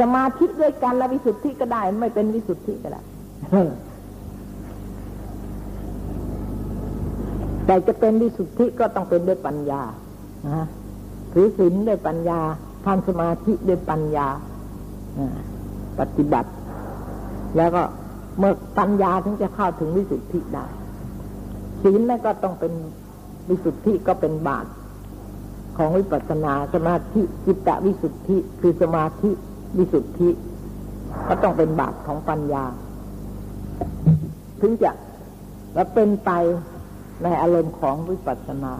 สมาธิด้วยกันและวิสุทธิก็ได้ไม่เป็นวิสุทธิก็ได้แต่จะเป็นวิสุทธิก็ต้องเป็นด้วยปัญญาถือศีลด้วยปัญญาทำสมาธิด้วยปัญญาปฏิบัติแล้วก็เมื่อปัญญาถึงจะเข้าถึงวิสุทธิได้ศีลนั่นก็ต้องเป็นวิสุทธิก็เป็นบาตรของวิปัสสนาสมาธิจิตตวิสุทธิคือสมาธิวิสุทธิก็ต้องเป็นบาตรของปัญญาถึงจะและเป็นไปในอารมณ์ของวิปัสสนา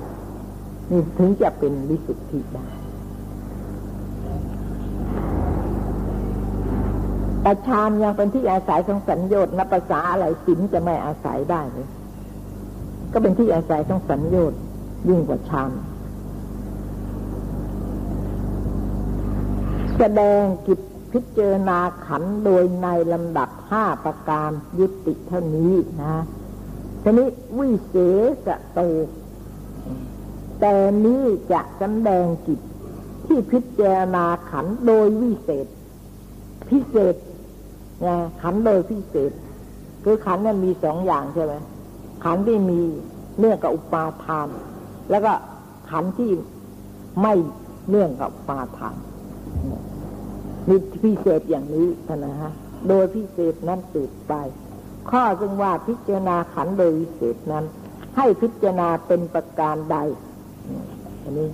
นี่ถึงจะเป็นวิสุทธิได้แต่ฌานยังเป็นที่อาศัยของสัญญต์นับภาษาอะไรศีลจะไม่อาศัยได้เลยก็เป็นที่อาศัยของสัญญต์ยิ่งกว่าฌานแสดงกิจพิจารณาขันธ์โดยในลำดับ5ประการยุติเท่านี้นะทีนี้วิเศษโตแต่นี้จะแสดงกิจที่พิจารณาขันธ์โดยวิเศษพิเศษนะขันธ์โดยพิเศษคือขันธ์นั้นมีสองอย่างใช่ไหมขันธ์ที่มีเนื่องกับอุปาทานแล้วก็ขันธ์ที่ไม่เนื่องกับอุปาทานมีพิเศษอย่างนี้นะฮะโดยพิเศษนั้นสืบไปข้อจึงว่าพิจารณาขันธ์โดยพิเศษนั้นให้พิจารณาเป็นประการใดอันนี้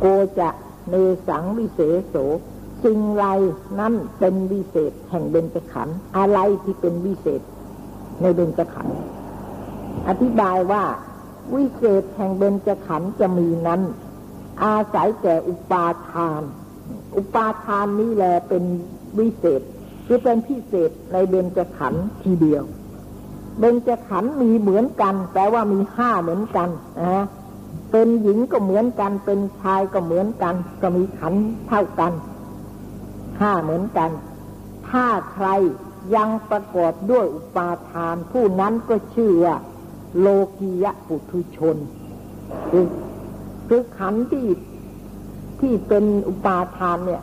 โกจะเนสังวิเศษโสสิ่งไรนั้นเป็นวิเศษแห่งเบญจขันธ์อะไรที่เป็นวิเศษในเบญจขันธ์อธิบายว่าวิเศษแห่งเบญจขันธ์จะมีนั้นอาศัยแก่อุปาทานอุปาทานนี้แลเป็นวิเศษคือเป็นพิเศษในเบญจขันธ์ทีเดียวเบญจขันธ์มีเหมือนกันแปลว่ามีห้าเหมือนกันนะเป็นหญิงก็เหมือนกันเป็นชายก็เหมือนกันก็มีขันธ์เท่ากันห้าเหมือนกันถ้าใครยังประกอบด้วยอุปาทานผู้นั้นก็ชื่อว่าโลกียปุถุชนคือขันธ์ที่เป็นอุปาทานเนี่ย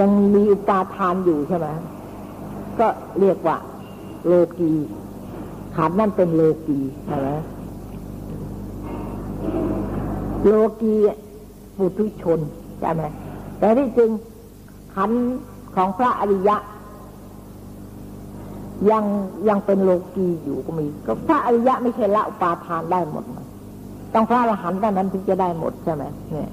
ยังมีอุปาทานอยู่ใช่ไหมก็เรียกว่าโลกีขันธ์นั่นเป็นโลกีใช่ไหมโลกีปุถุชนใช่ไหมแต่ที่จริงขันธ์ข ของพระอริยะยังเป็นโลกีอยู่ก็มีก็พระอริยะไม่ใช่ละอุปาทานได้หมดต้องพระอรหันต์เท่านั้นถึงจะได้หมดใช่ไหมเนี่ย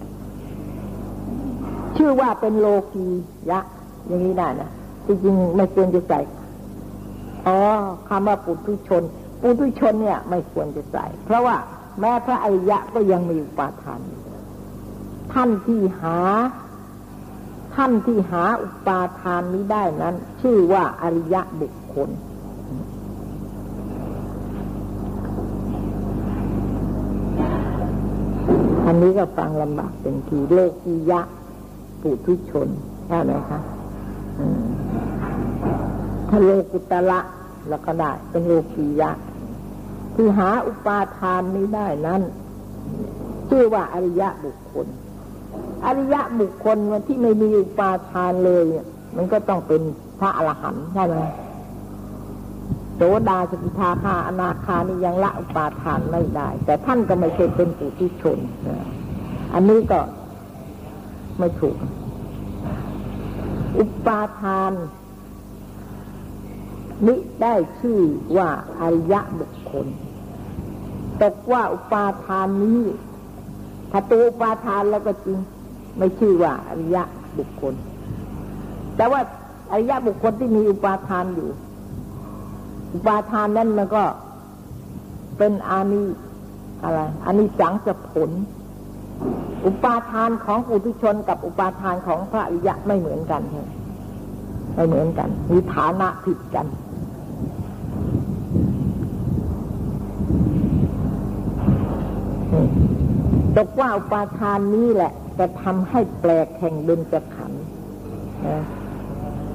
ชื่อว่าเป็นโลกียะอย่างนี้ได้นะจริงๆไม่ควรจะใส่อ๋อคำว่าปุถุชนปุถุชนเนี่ยไม่ควรจะใส่เพราะว่าแม้พระอริยะก็ยังมีอุปาทานท่านที่หาอุปาทานนี้ได้นั้นชื่อว่าอริยะบุคคลอันนี้ก็ฟังลำบากเป็นทีโลกียะปุถุชนใช่ไหมคะถ้าโลกุตระแล้วก็ได้เป็นโลกียะที่หาอุปาทานนี้ได้นั้นชื่อว่าอริยะบุคคลอริยะบุคคลที่ไม่มีอุปาทานเลยมันก็ต้องเป็นพระอรหันต์ใช่ไหมโสดาสกิทาคาอนาคานี่ยังละอุปาทานไม่ได้แต่ท่านก็ไม่เคยเป็นปุถุชนอันนี้ก็ไม่ถูกอุปาทานนี้ได้ชื่อว่าอริยะบุคคลตกว่าอุปาทานนี้ถ้าตัวอุปาทานแล้วก็จริงไม่ชื่อว่าอริยะบุคคลแต่ว่าอริยะบุคคลที่มีอุปาทานอยู่อุปาทานนั้นมันก็เป็นอานิจังจะผลอุปาทานของปุถุชนกับอุปาทานของพระอริยะไม่เหมือนกันไม่เหมือนกันมีฐานะผิดกันตกว่าอุปาทานนี้แหละจะทำให้แปลกแห่งเบญจขันธ์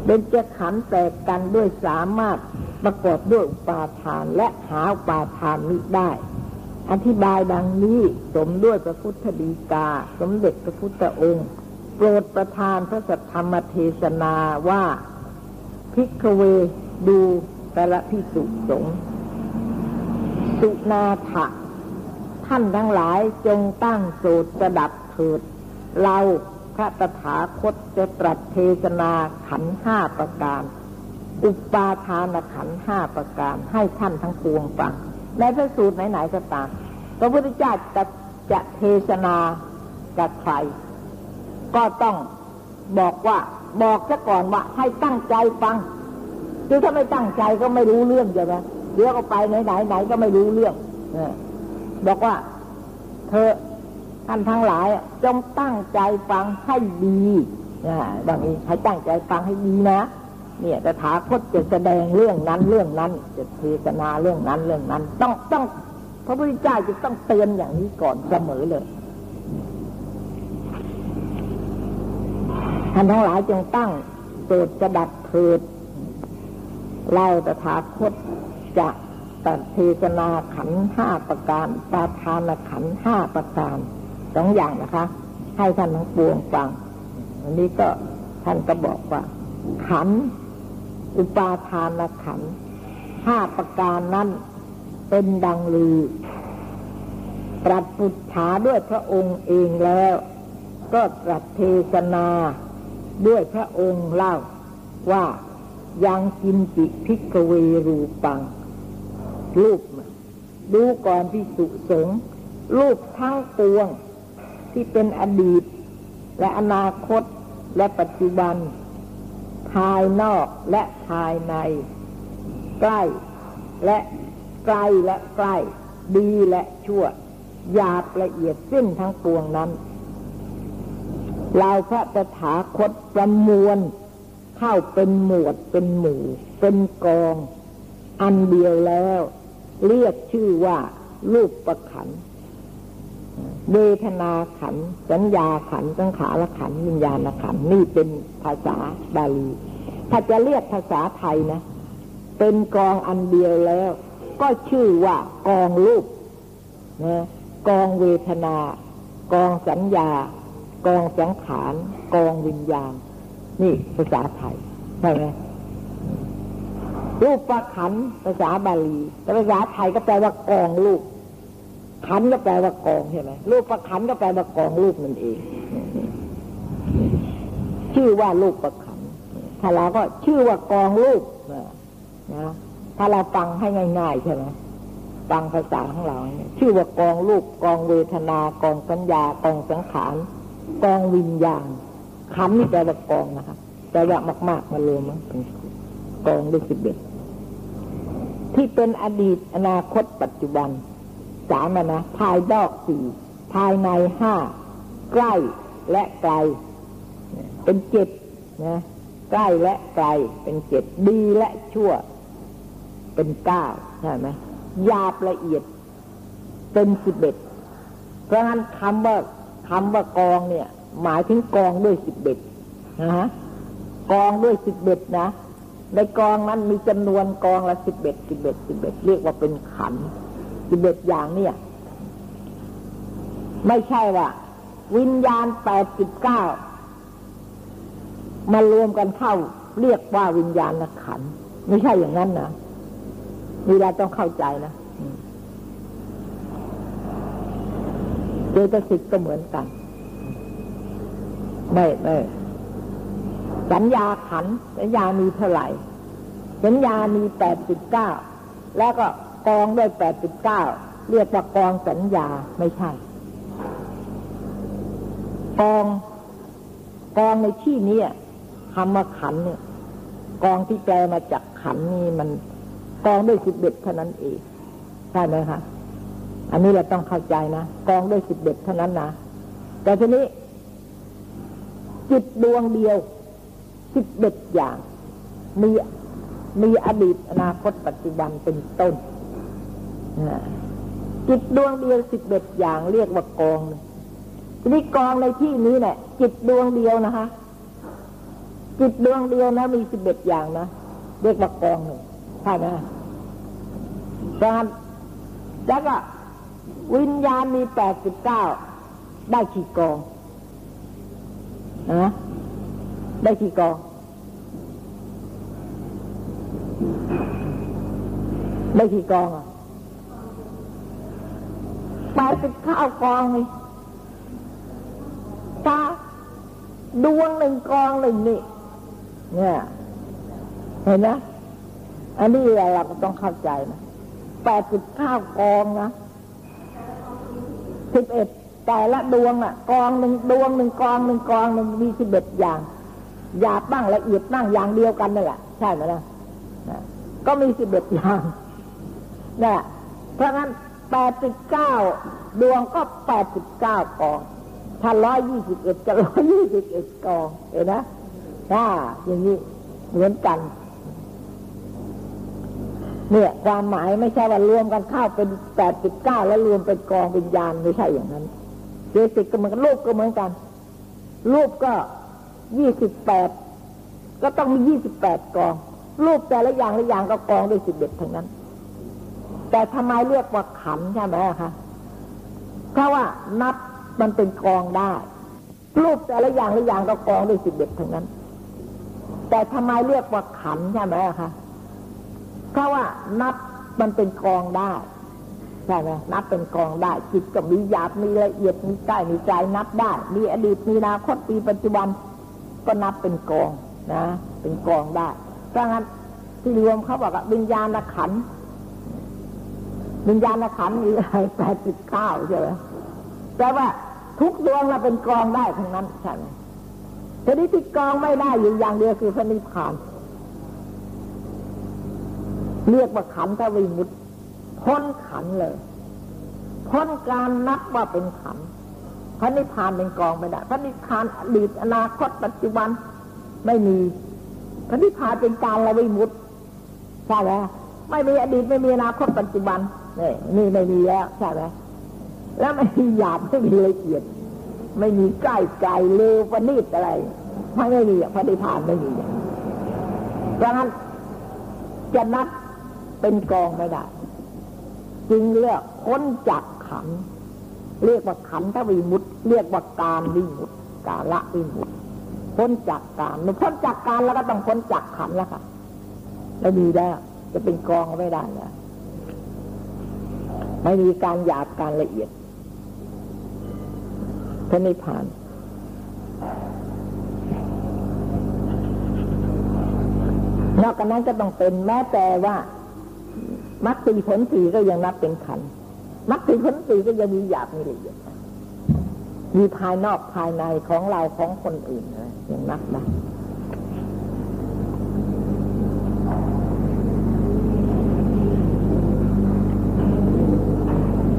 เบญจขันธ์แตกกันด้วยสามารถประกอบด้วยอุปาทานและหาอุปาทานมิได้อธิบายดังนี้สมด้วยพระพุทธดีกาสมเด็จพระพุทธองค์โปรดประทานพระสัทธรรมเทศนาว่าภิกขเวดูแต่ละภิกษุสงฆ์สุนาถะท่านทั้งหลายจงตั้งโสตสดับเถิดเราพระตถาคตจะตรัสเทศนาขันธ์ห้าประการอุปาทานขันธ์ห้าประการให้ท่านทั้งปวงฟังในพระสูตรไหนๆก็ตามพระพุทธเจ้าจะเทศนากับใครก็ต้องบอกซะก่อนว่าให้ตั้งใจฟังคือถ้าไม่ตั้งใจก็ไม่รู้เรื่องใช่ไหมเดี๋ยวก็ไปไหนก็ไม่รู้เรื่องบอกว่าเธอท่านทั้งหลายจงตั้งใจฟังให้ดีบางทีให้ตั้งใจฟังให้ดีนะเนี่ยตถาคตจะแสดงเรื่องนั้นจะเทศนาเรื่องนั้นต้องพระพุทธเจ้าจะต้องเตือนอย่างนี้ก่อนเสมอเลยท่านทั้งหลายจงตั้งโสตสดับเถิดเราตถาคตจะตรัสเทศนาขันธ์ห้าประการปาทานขันธ์ห้าประการสองอย่างนะคะให้ท่านทั้งปวงฟังอันนี้ก็ท่านก็บอกว่าขันธ์อุปาทานขันธ์ห้าประการนั้นเป็นดังลือตรัสปุจฉาด้วยพระองค์เองแล้วก็ตรัสเทศนาด้วยพระองค์เล่าว่ายังกินจิภิกขเวรูปังรูปดูก่อนภิกษุสงฆ์รูปทั้งปวงที่เป็นอดีตและอนาคตและปัจจุบันภายนอกและภายในใกล้และไกลและใกล้ดีและชั่วหยาบละเอียดสิ้นทั้งปวงนั้นเราพระตถาคตประมวลเข้าเป็นหมวดเป็นหมู่เป็นกองอันเดียวแล้วเรียกชื่อว่ารูปขันธ์เวทนาขันธ์สัญญาขันธ์สังขารขันธ์วิญญาณขันธ์นี่เป็นภาษาบาลีถ้าจะเรียกภาษาไทยนะเป็นกองอันเดียวแล้วก็ชื่อว่ากองรูปนะกองเวทนากองสัญญากองสังขารกองวิญญาณนี่ภาษาไทยใช่ไหมรูปขันธ์ภาษาบาลีแต่ภาษาไทยก็แปลว่ากองรูปขันธ์ก็แปลว่ากองใช่ไหมรูปขันธ์ก็แปลว่ากองรูปนั่นเองชื่อว่ารูปขันธ์ ถ้าเราก็ชื่อว่ากองรูปนะถ้าเราฟังให้ง่ายๆใช่ไหมฟังภาษาของเราเนี่ยชื่อว่ากองรูปกองเวทนากองสัญญากองสังขารกองวิญญาณขันธ์นี่แปลว่ากองนะคะแปลว่ามากๆมารวมเป็นกองด้วย11ที่เป็นอดีตอนาคตปัจจุบัน3นะภายนอก4ภายใน5ใกล้และไกลเป็น7นะใกล้และไกลเป็น7ดีและชั่วเป็น9ใช่ไหมหยาบละเอียดเป็น11เพราะงั้นคำว่ากองเนี่ยหมายถึงกองด้วย11นะฮะกองด้วย11นะในกองนั้นมีจำนวนกองละ11เรียกว่าเป็นขันธ์11อย่างเนี่ยไม่ใช่ว่าวิญญาณ89มารวมกันเข้าเรียกว่าวิญญาณขันธ์ไม่ใช่อย่างนั้นนะนี่เราต้องเข้าใจนะเจตสิกก็เหมือนกันไม่สัญญาขันสัญญามีเท่าไหร่สัญญามี89แล้วก็กองด้วย89เรียกว่ากองสัญญาไม่ใช่กองในที่นี้คำว่าขันเนี่ยกองที่แปลมาจากขันนี่มันกองด้วย11เท่านั้นเองใช่ไหมคะอันนี้เราต้องเข้าใจนะกองด้วย11เท่านั้นนะแต่ทีนี้จิตดวงเดียว11อย่างมีอดีตอนาคตปัจจุบันเป็นต้นจิตดวงเดียว11อย่างเรียกว่ากองทีนี้กองในที่นี้เนี่ยจิตดวงเดียวนะคะจิตดวงเดียวนะมี11อย่างนะเรียกว่ากองหนึ่งใช่ไหมแล้วก็วิญญาณมี89ได้กี่กองนะได้กี่กองได้กี่กองอ่ะ89กองเลยตาดวงหนึ่งกองหนึ่งนี่เนี่ยเห็นไหมอันนี้เราก็ต้องเข้าใจนะ89กองนะ11แต่ละดวงอ่ะกองหนึ่งดวงหนึ่งกองหนึ่งกองหนึ่งมี11อย่างหยาบบ้างละเอียดบ้างอย่างเดียวกันนั่นแหละใช่ไหมล่ะก็มี11อย่างนี่เพราะงั้น89ดวงก็89กองถ้า121ก็121กองเห็นนะถ้าอย่างนี้เหมือนกันเนี่ยความหมายไม่ใช่ว่ารวมกันเข้าเป็น89แล้วรวมเป็นกองเป็นยานไม่ใช่อย่างนั้นเจตสิกก็เหมือนกันรูปก็เหมือนกันรูปก็28ก็ต้องมี28กองรูปแต่ละอย่างละอย่างก็กองด้วย11ทั้งนั้นแต่ทำไมเรียกว่าขันธ์ใช่ไหมคะเพราะว่านับมันเป็นกองได้รูปแต่ละอย่างละอย่างก็กองด้วย11ทั้งนั้นแต่ทำไมเรียกว่าขันธ์ใช่ไหมคะเพราะว่านับมันเป็นกองได้ใช่ไหมนับเป็นกองได้จิตก็มีหยาบมีละเอียดมีใกล้มีไกลนับได้มีอดีตมีอนาคตมีปัจจุบันก็นับเป็นกองนะเป็นกองได้เพราะงั้นที่รวมเขาบอกว่าวิญญาณขันธ์วิญญาณขันธ์มีอะไร89ใช่ไหมแปลว่าทุกดวงเราเป็นกองได้ทั้งนั้นใช่ไหมแต่ที่ติดกองไม่ได้อยู่อย่างเดียวคือพระนิพพานเรียกว่าขันธวิมุตติพ้นขันเลยพ้นการนับว่าเป็นขันพระนิพพานเป็นกองไปได้พระนิพพานอดีตอนาคตปัจจุบันไม่มีพระนิพพานเป็นการละวิมุตติใช่ไหมไม่มีอดีตไม่มีอนาคตปัจจุบันนี่ไม่มีแล้วใช่ไหมแล้วไม่มีหยาบไม่มีละเอียดไม่มีใกล้ไกลเลวประณีตอะไรไม่มีพระนิพพานไม่มีดังนั้นจะนับเป็นกองไม่ได้จึงเรียกพ้นจากขันธ์เรียกว่าขันธวิมุตติเรียกว่าการวิมุตติกาละวิมุตติพ้นจากการเมื่อพ้นจากการแล้วก็ต้องพ้นจากขันธ์แล้วค่ะไม่มีแล้วจะเป็นกองไม่ได้แล้วไม่มีการหยาบการละเอียดพระนิพพาน นอกจากนั้นก็ต้องเป็นแม้แต่ว่ามรรคสี่ผลสี่ก็ยังนับเป็นขันธ์มรรคสี่ผลสี่ก็ยังมีหยาบมีละเอียดมีภายนอกภายในของเราของคนอื่นนะยังนับนะ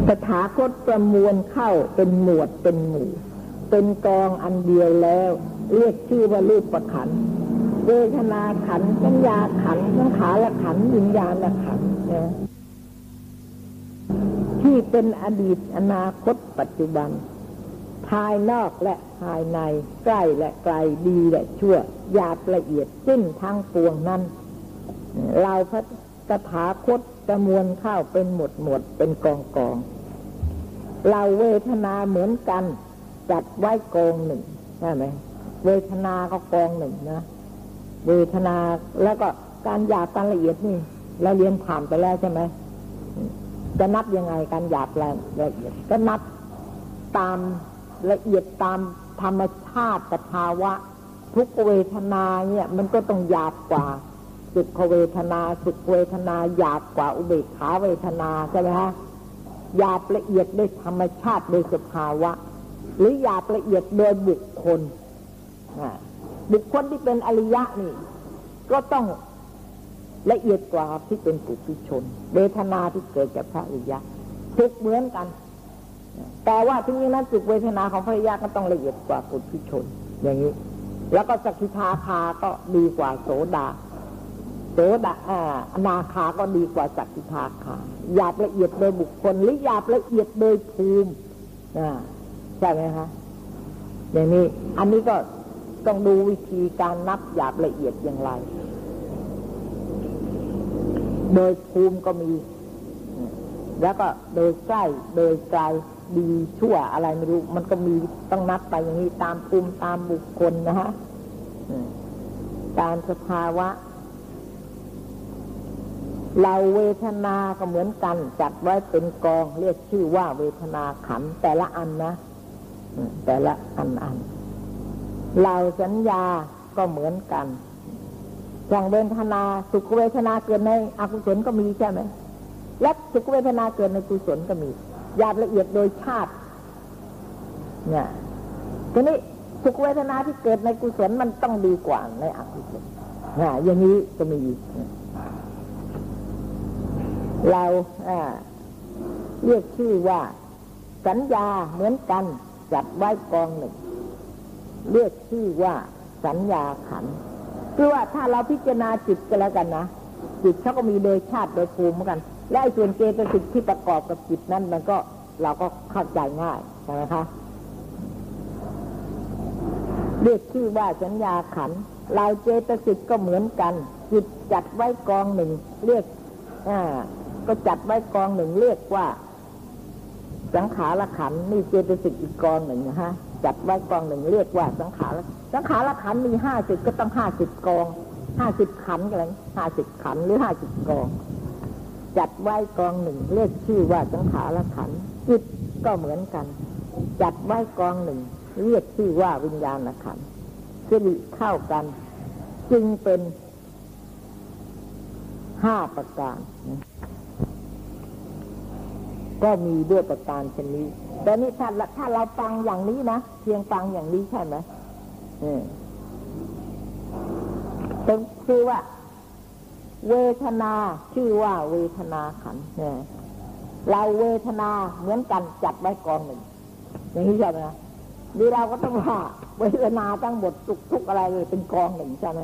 ตถาคตประมวลเข้าเป็นหมวดเป็นหมู่เป็นกองอันเดียวแล้วเรียกชื่อว่ารูปขันธ์เวทนาขันธ์สัญญาขันธ์สังขารขันธ์วิญญาณขันธ์นะที่เป็นอดีตอนาคตปัจจุบันภายนอกและภายในใกล้และไกลดีและชั่วหยาบละเอียดสิ้นทั้งปวงนั้นเราพระตถาคตประมวลเข้าเป็นหมดเป็นกองเราเวทนาเหมือนกันจัดไว้กองหนึ่งใช่ไหมเวทนาก็กองหนึ่งนะเวทนาแล้วก็การหยาบการละเอียดนี่เราเรียนผ่านไปแล้วใช่ไหมจะนับยังไงการหยาบละเอียดก็นับตามละเอียดตามธรรมชาติสภาวะทุกเวทนาเนี่ยมันก็ต้องหยาบกว่าสุขเวทนาสุขเวทนาหยาบกว่าอุเบกขาเวทนาใช่ไหมฮะหยาบละเอียดโดยธรรมชาติโดยสภาวะหรือหยาบละเอียดโดยบุคคลบุคคลที่เป็นอริยะนี่ก็ต้องละเอียดกว่าที่เป็นปุถุชนเวทนาที่เกิดจากพระอริยะทุกเหมือนกันแต่ว่าถึงอย่างนั้นสุขเวทนาของพระอริยะก็ต้องละเอียดกว่าปุถุชนอย่างนี้แล้วก็สกิทาคาก็ดีกว่าโสดาอนาคาก็ดีกว่าสกิทาคาหยาบละเอียดโดยบุคคลหรือหยาบละเอียดโดยภูมิใช่ไหมคะอย่างนี้อันนี้ก็ต้องดูวิธีการนับหยาบละเอียดอย่างไรโดยภูมิก็มีแล้วก็โดยใกล้โดยไกลดีชั่วอะไรไม่รู้มันก็มีต้องนับไปอย่างนี้ตามภูมิตามบุคคลนะฮะตามสภาวะเราเวทนาก็เหมือนกันจัดไว้เป็นกองเรียกชื่อว่าเวทนาขันธ์แต่ละอันนะแต่ละอันเราสัญญาก็เหมือนกันอย่างเวทนาสุขเวทนาเกิดในอกุศลก็มีใช่ไหมและสุขเวทนาเกิดในกุศลก็มีหยาบละเอียดโดยชาติเนี่ยทีนี้สุขเวทนาที่เกิดในกุศลมันต้องดีกว่าในอกุศลอย่างนี้ก็มีเราเรียกชื่อว่าสัญญาเหมือนกันจัดไว้กองหนึ่งเรียกชื่อว่าสัญญาขันธ์คือว่าถ้าเราพิจารณาจิตก็แล้วกันนะจิตเขาก็มีโดยชาติโดยภูมิเหมือนกันและไอ้ส่วนเจตสิกที่ประกอบกับจิตนั้นมันก็เราก็เข้าใจง่ายใช่ไหมคะเรียกชื่อว่าสัญญาขันธ์เราเจตสิกก็เหมือนกันจิตจัดไว้กองหนึ่งเรียกก็จัดไว้กองหนึ่งเรียกว่าสังขารขันธ์นี่เจตสิกอีกกองหนึ่งนะฮะจัดไว้กองหนึ่งเรียกว่าสังขารขันธ์มี50ก็ต้อง50กอง50ขันธ์กันเลย50ขันธ์หรือ50กองจัดไว้กองหนึ่งเรียกชื่อว่าสังขารขันธ์จิตก็เหมือนกันจัดไว้กองหนึ่งเรียกชื่อว่าวิญญาณขันธ์ซึ่งเข้ากันจึงเป็น5ประการก็มีด้วยประการชนิดแต่นี่ถ้าเราฟังอย่างนี้นะเพียงฟังอย่างนี้ใช่ไหมเป็นคือว่าเวทนาชื่อว่าเวทนาขันธ์เราเวทนาเหมือนกันจัดไว้กองหนึ่งอย่างนี้ใช่ไหมนี่เราก็ต้องว่าเวทนาทั้งหมดทุกอะไรเลยเป็นกองหนึ่งใช่ไหม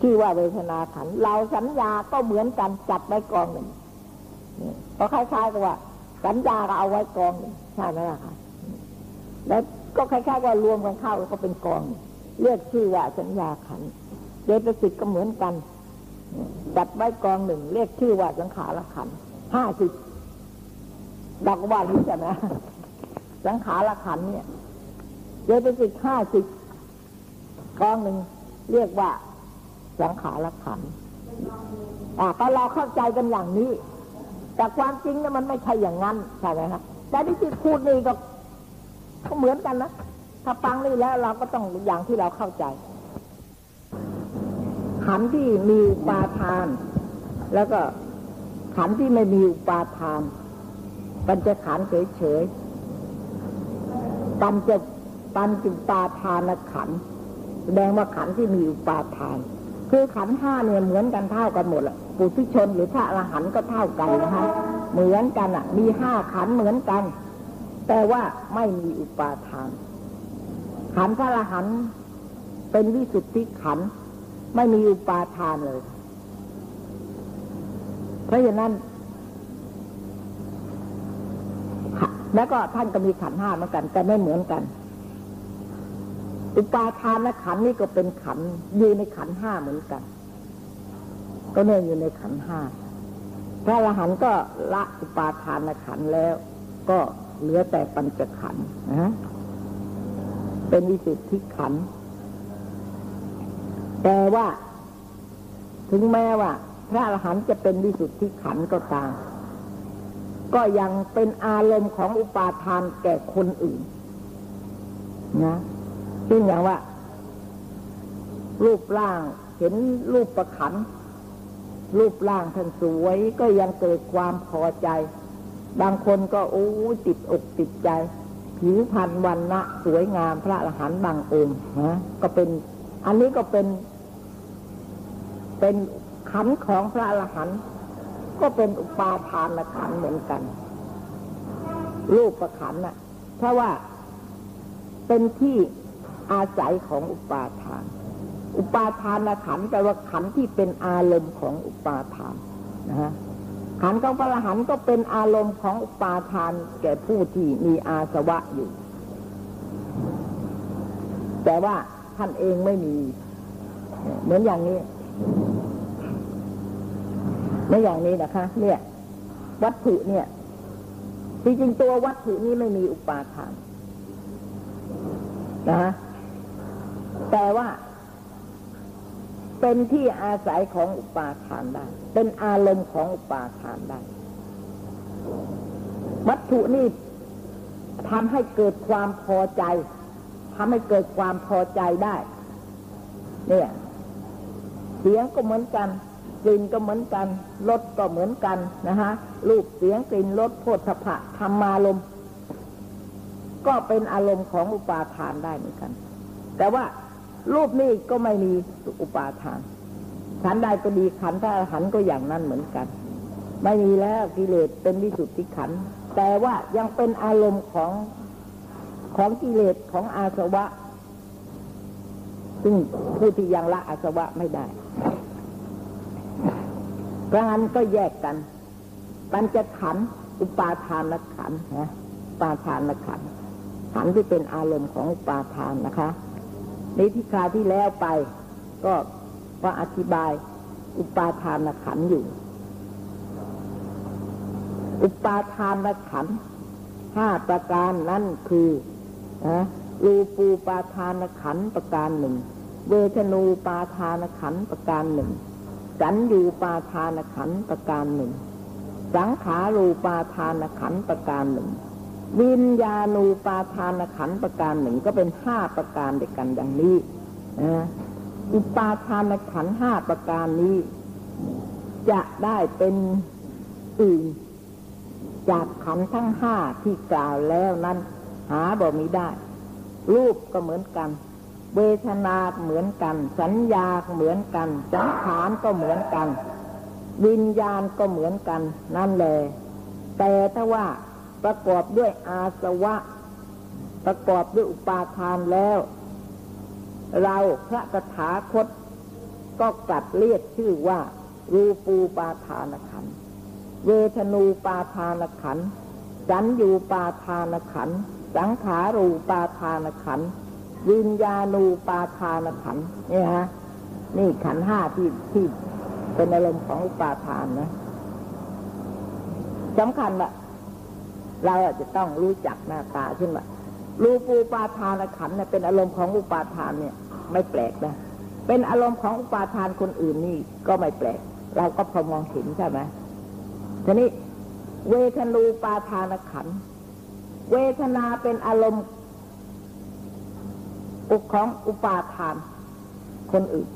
ชื่อว่าเวทนาขันธ์เราสัญญาก็เหมือนกันจัดไว้กองหนึ่งก็คล้ายๆกับว่าสัญญาก็เอาไว้กองหนึ่งใช่ไหมล่ะคะแล้วก็คล้ายๆว่ารวมกันเข้าก็เป็นกองเรียกชื่อว่าสัญญาขันธ์เจตสิกก็เหมือนกันจัดไว้กองหนึ่งเรียกชื่อว่าสังขารขันธ์50ดักว่านี้ใช่ไหมสังขารขันธ์เนี่ยเจตสิก50กองหนึ่งเรียกว่าสังขารขันธ์ก็เราเข้าใจกันอย่างนี้แต่ความจริงเนี่ยมันไม่ใช่อย่างนั้นใช่ไหมครับแต่ที่จิตพูดนี่ก็เหมือนกันนะถ้าฟังนี่แล้วเราก็ต้องอย่างที่เราเข้าใจ ขันธ์ที่มีอุปาทานแล้วก็ขันธ์ที่ไม่มีอุปาทานปัญจขันธ์เฉยๆปัญจอุปาทานขันธ์แสดงว่าขันธ์ที่มีอุปาทานคือขันธ์5เนี่ยเหมือนกันเท่ากันหมดละปุถุชนหรือพระอรหันต์ก็เท่ากันนะคะเหมือนกันอ่ะมี5ขันธ์เหมือนกันแต่ว่าไม่มีอุปาทานขันธ์พระอรหันต์เป็นวิสุทธิขันธ์ไม่มีอุปาทานเลยเพราะฉะนั้นแล้วก็ท่านก็มีขันธ์5เหมือนกันแต่ไม่เหมือนกันอุปาทานและขันธ์นี่ก็เป็นขันธ์อยู่ในขันธ์5เหมือนกันก็เนี่ยอยู่ในขันธ์5พระอรหันต์ก็ละอุปาทานและขันธ์แล้วก็เหลือแต่ปัญจขันธ์นะเป็นวิสุทธิขันธ์แต่ว่าถึงแม้ว่าพระอรหันต์จะเป็นวิสุทธิขันธ์ก็ตามก็ยังเป็นอารมณ์ของอุปาทานแก่คนอื่นนะซึ่งอย่างว่ารูปร่างเห็นรูปประขันธ์รูปร่างท่านสวยก็ยังเกิดความพอใจบางคนก็โอ้ติดอกติดใจผิวพรรณวรรณะสวยงามพระอรหันต์บางองค์นะก็เป็นอันนี้ก็เป็นขันธ์ของพระอรหันต์ก็เป็นอุปาทานขันธ์เหมือนกันรูปขันธ์น่ะเพราะว่าเป็นที่อาศัยของอุปาทานอุปาทานขันธ์แปลว่าขันธ์ที่เป็นอารมณ์ของอุปาทานนะฮะขันธ์ของพระอรหันต์ก็เป็นอารมณ์ของอุปาทานแก่ผู้ที่มีอาสวะอยู่แต่ว่าท่านเองไม่มีเหมือนอย่างนี้ไม่อย่างนี้นะคะเนี่ยวัตถุเนี่ยจริงๆตัววัตถุนี้ไม่มีอุปาทานนะแต่ว่าเป็นที่อาศัยของอุปาทานได้เป็นอารมณ์ของอุปาทานได้วัตถุนี่ทำให้เกิดความพอใจทำให้เกิดความพอใจได้เนี่ยเสียงก็เหมือนกันกลิ่นก็เหมือนกันรสก็เหมือนกันนะฮะรูปเสียงกลิ่นรสโผฏฐัพพะธรรมารมณ์ก็เป็นอารมณ์ของอุปาทานได้เหมือนกันแต่ว่ารูปนี้ก็ไม่มีอุปาทานขันใดก็ดีขันพระอรหันต์ก็อย่างนั้นเหมือนกันไม่มีแล้วกิเลสเป็นวิสุทธิขันแต่ว่ายังเป็นอารมณ์ของกิเลสของอาสวะซึ่งผู้ที่ยังละอาสวะไม่ได้เพราะงั้นก็แยกกันปัญจขันธ์อุปาทานขันธ์นะอุปาทานขันธ์ขันธ์ที่เป็นอารมณ์ของอุปาทานนะคะในที่คราวที่แล้วไปก็ว่าอธิบายอุปาทานขันธ์อยู่อุปาทานขันธ์5ประการนั่นคือรูปูปาทานขันธ์ประการหนึ่งเวทนูปาทานขันธ์ประการหนึ่งสัญญูปาทานขันธ์ประการหนึ่งสังขารูปาทานขันธ์ประการหนึ่งวิญญาณูปาทานขันธ์ประการหนึ่งก็เป็น5ประการด้วยกันดังนี้อุปาทานขันธ์5ประการนี้จะได้เป็นอื่นจากขันธ์ทั้ง5ที่กล่าวแล้วนั้นหาบ่มีได้รูปก็เหมือนกันเวทนาเหมือนกันสัญญาเหมือนกันสังขารก็เหมือนกันวิญญาณก็เหมือนกันนั่นแหละแต่ถ้าว่าประกอบด้วยอาสวะประกอบด้วยอุปาทานแล้วเราพระตถาคตก็กลับเรียกชื่อว่ารูปูปาทานขันธ์เวทนูปาทานขันธ์สัญญูปาทานขันธ์สังขารูปาทานขันธ์วิญญาณูปาทานขันธ์นี่ฮะนี่ขันธ์5ที่เป็นอารมณ์ของอุปาทานนะสำคัญว่าเราจะต้องรู้จักหน้าตาขึ้นว่ารูปูปาทานขันธ์เป็นอารมณ์ของอุปาทานเนี่ยไม่แปลกนะเป็นอารมณ์ของอุปาทานคนอื่นนี่ก็ไม่แปลกเราก็พอมองเห็นใช่ไหมทีนี้เวทนูปาทานขันธ์เวทนาเป็นอารมณ์ของอุปาทานคนอื่น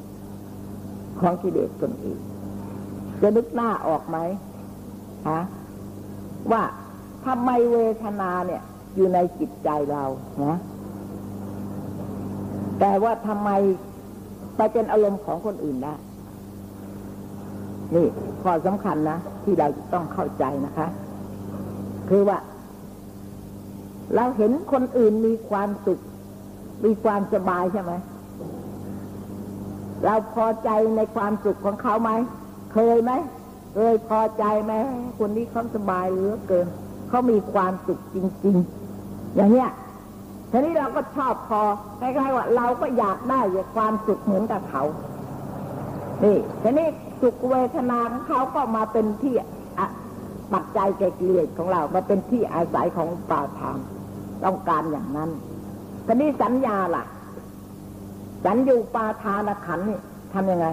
ของกิเลสตนเองจะนึกหน้าออกไหมฮะว่าทำไมเวทนาเนี่ยอยู่ในจิตใจเรานะแต่ว่าทำไมไปเป็นอารมณ์ของคนอื่นได้นี่ข้อสำคัญนะที่เราต้องเข้าใจนะคะคือว่าเราเห็นคนอื่นมีความสุขมีความสบายใช่ไหมเราพอใจในความสุขของเขาไหมเคยไหมเคยพอใจไหมคนนี้เขาสบายเหลือเกินเขามีความสุขจริงๆอย่างเนี้ยทีนี้เราก็ชอบพอใกล้ๆว่าเราก็อยากได้ความสุขเหมือนกับเขานี่ทีนี้สุขเวทนาของเขาก็มาเป็นที่ปัจจัยแก่กิเลสของเรามาเป็นที่อาศัยของปาทานต้องการอย่างนั้นทีนี้สัญญาล่ะสัญญูปาทานขันธ์นี่ทำยังไง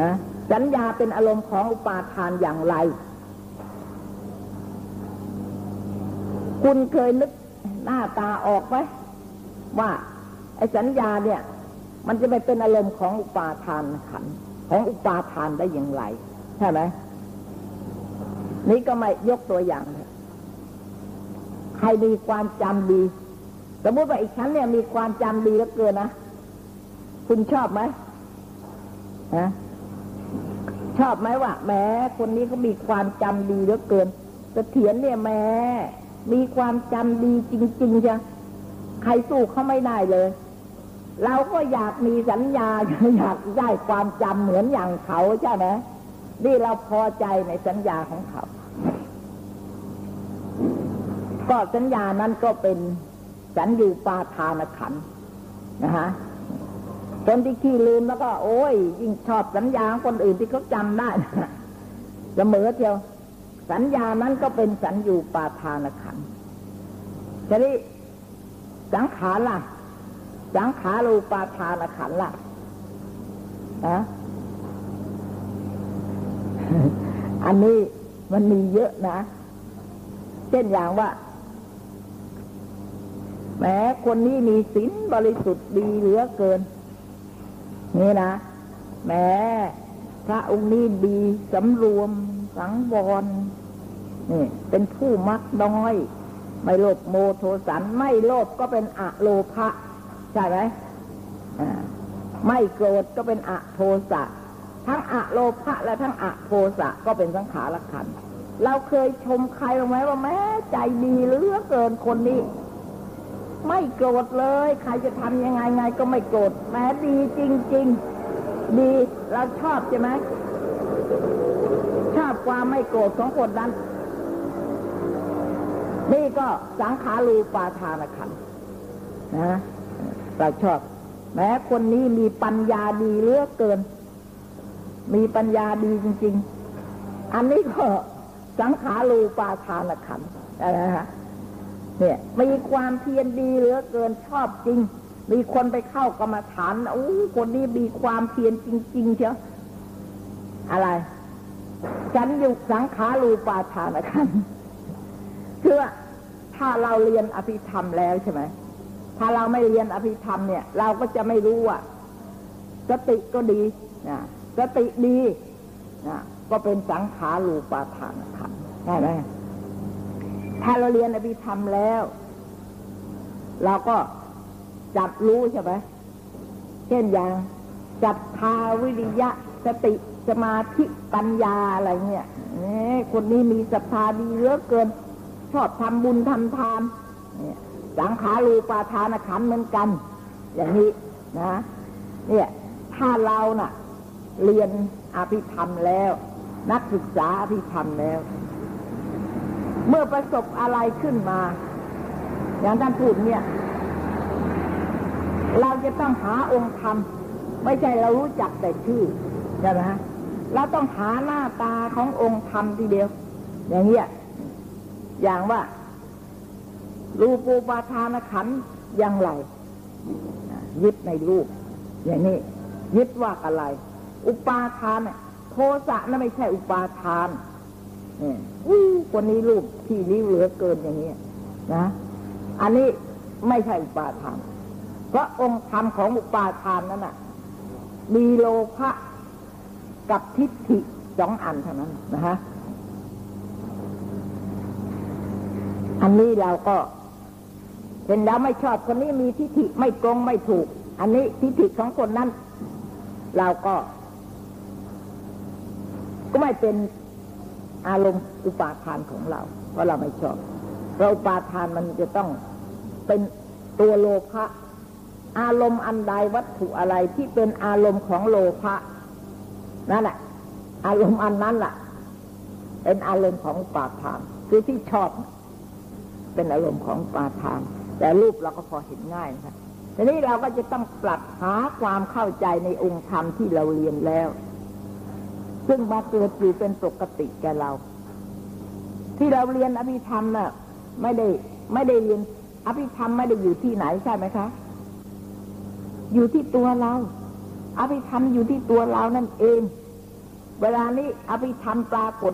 นะสัญญาเป็นอารมณ์ของอุปาทานอย่างไรคุณเคยนึกหน้าตาออกไหมว่าไอ้สัญญาเนี่ยมันจะไปเป็นอารมณ์ของอุปาทานขันธ์ของอุปาทานได้อย่างไรใช่ไหมนี่ก็ไม่ยกตัวอย่างใครมีความจำดีสมมติว่าอีกชั้นเนี่ยมีความจำดีเหลือเกินนะคุณชอบไหมฮะชอบไหมว่าแม้คนนี้ก็มีความจำดีเหลือเกินเสถียรเนี่ยแม้มีความจำดีจริงๆจ้ะใครสู้เขาไม่ได้เลยเราก็อยากมีสัญญาอยากได้ความจำเหมือนอย่างเขาใช่ไหมนี่เราพอใจในสัญญาของเขาก็สัญญานั้นก็เป็นสัญญูปาทานขันธ์นะฮะจนที่ขี้ลืมแล้วก็โอ้ยยิ่งชอบสัญญาของคนอื่นที่เขาจำได้เสมอเทียวสัญญานั้นก็เป็นสัญญูปาทานขันธ์ทีนี้สังขารล่ะสังขารูปาทานขันธ์ล่ะนะอันนี้มันมีเยอะนะเช่นอย่างว่าแม้คนนี้มีศีลบริสุทธิ์ดีเหลือเกินนี่นะแม้พระองค์นี้ดีสำรวมสังวรนี่เป็นผู้มักน้อยไม่โลภโมโทสันไม่โลภก็เป็นอะโลภะใช่ไหมไม่โกรธก็เป็นอะโทสะทั้งอะโลภะและทั้งอะโทสะก็เป็นสังขารขันธ์เราเคยชมใครบ้างไหมว่าแม้ใจดีเหลือเกินคนนี้ไม่โกรธเลยใครจะทำยังไงไงก็ไม่โกรธแม้ดีจริงๆดีเราชอบใช่ไหมชอบความไม่โกรธของคนนั้นนี่ก็สังขารูปาทานขันธ์นะเราชอบแม้คนนี้มีปัญญาดีเหลือเกินมีปัญญาดีจริงๆอันนี้ก็สังขารูปาทานขันธ์นะฮะเนี่ยมีความเพียรดีเหลือเกินชอบจริงมีคนไปเข้ากรรมฐานโอ้คนนี้มีความเพียรจริงๆเชียวอะไรฉันอยู่สังขารูปาทานขันธ์คือถ้าเราเรียนอภิธรรมแล้วใช่ไหมถ้าเราไม่เรียนอภิธรรมเนี่ยเราก็จะไม่รู้ว่าสติก็ดีนะสติดีนะก็เป็นสังขารูปาทานขันธ์ได้ไหมถ้าเราเรียนอภิธรรมแล้วเราก็จับรู้ใช่ไหมเช่นอย่างจับทาวิริยะสติสมาธิปัญญาอะไรเนี่ยคนนี้มีศรัทธาดีเหลือเกินชอบทำบุญทำทานเนี่ยสังขารูปาทานขันธ์เหมือนกันอย่างนี้นะเนี่ยถ้าเราน่ะเรียนอภิธรรมแล้วนักศึกษาอภิธรรมแล้วเมื่อประสบอะไรขึ้นมาอย่างท่านพูดเนี่ยเราจะต้องหาองค์ธรรมไม่ใช่เรารู้จักแต่ชื่อใช่ไหมเราต้องหาหน้าตาขององค์ธรรมทีเดียวอย่างเงี้ยอย่างว่ารูปูปาทานขันธ์อย่างไรยึดในรูปอย่างนี้ยึดว่าอะไรอุปาทานโทสะนั่นไม่ใช่อุปาทานคนนี้รูปที่ริ้วเหลือเกินอย่างนี้นะอันนี้ไม่ใช่อุปาทานเพราะองค์ธรรมของอุปาทานนั้นน่ะมีโลภะ กับทิฏฐิสองอันเท่านั้นนะฮะอันนี้เราก็เห็นแล้วไม่ชอบคนนี้มีทิฏฐิไม่ตรงไม่ถูกอันนี้ทิฏฐิของคนนั้นเราก็ไม่เป็นอารมณ์อุปาทานของเราเพราะเราไม่ชอบเราอุปาทานมันจะต้องเป็นตัวโลภะอารมณ์อันใดวัตถุอะไรที่เป็นอารมณ์ของโลภะนั่นแหละอารมณ์อันนั้นล่ะเป็นอารมณ์ของอุปาทานคือที่ชอบเป็นอารมณ์ของอุปาทานแต่รูปเราก็พอเห็นง่ายค่ะทีนี้เราก็จะต้องปรับหาความเข้าใจในองค์ธรรมที่เราเรียนแล้วซึ่งมาเกิดอยู่เป็นปกติแก่เราที่เราเรียนอภิธรรมน่ะไม่ได้เรียนอภิธรรมไม่ได้อยู่ที่ไหนใช่ไหมคะอยู่ที่ตัวเราอภิธรรมอยู่ที่ตัวเรานั่นเองเวลานี้อภิธรรมปรากฏ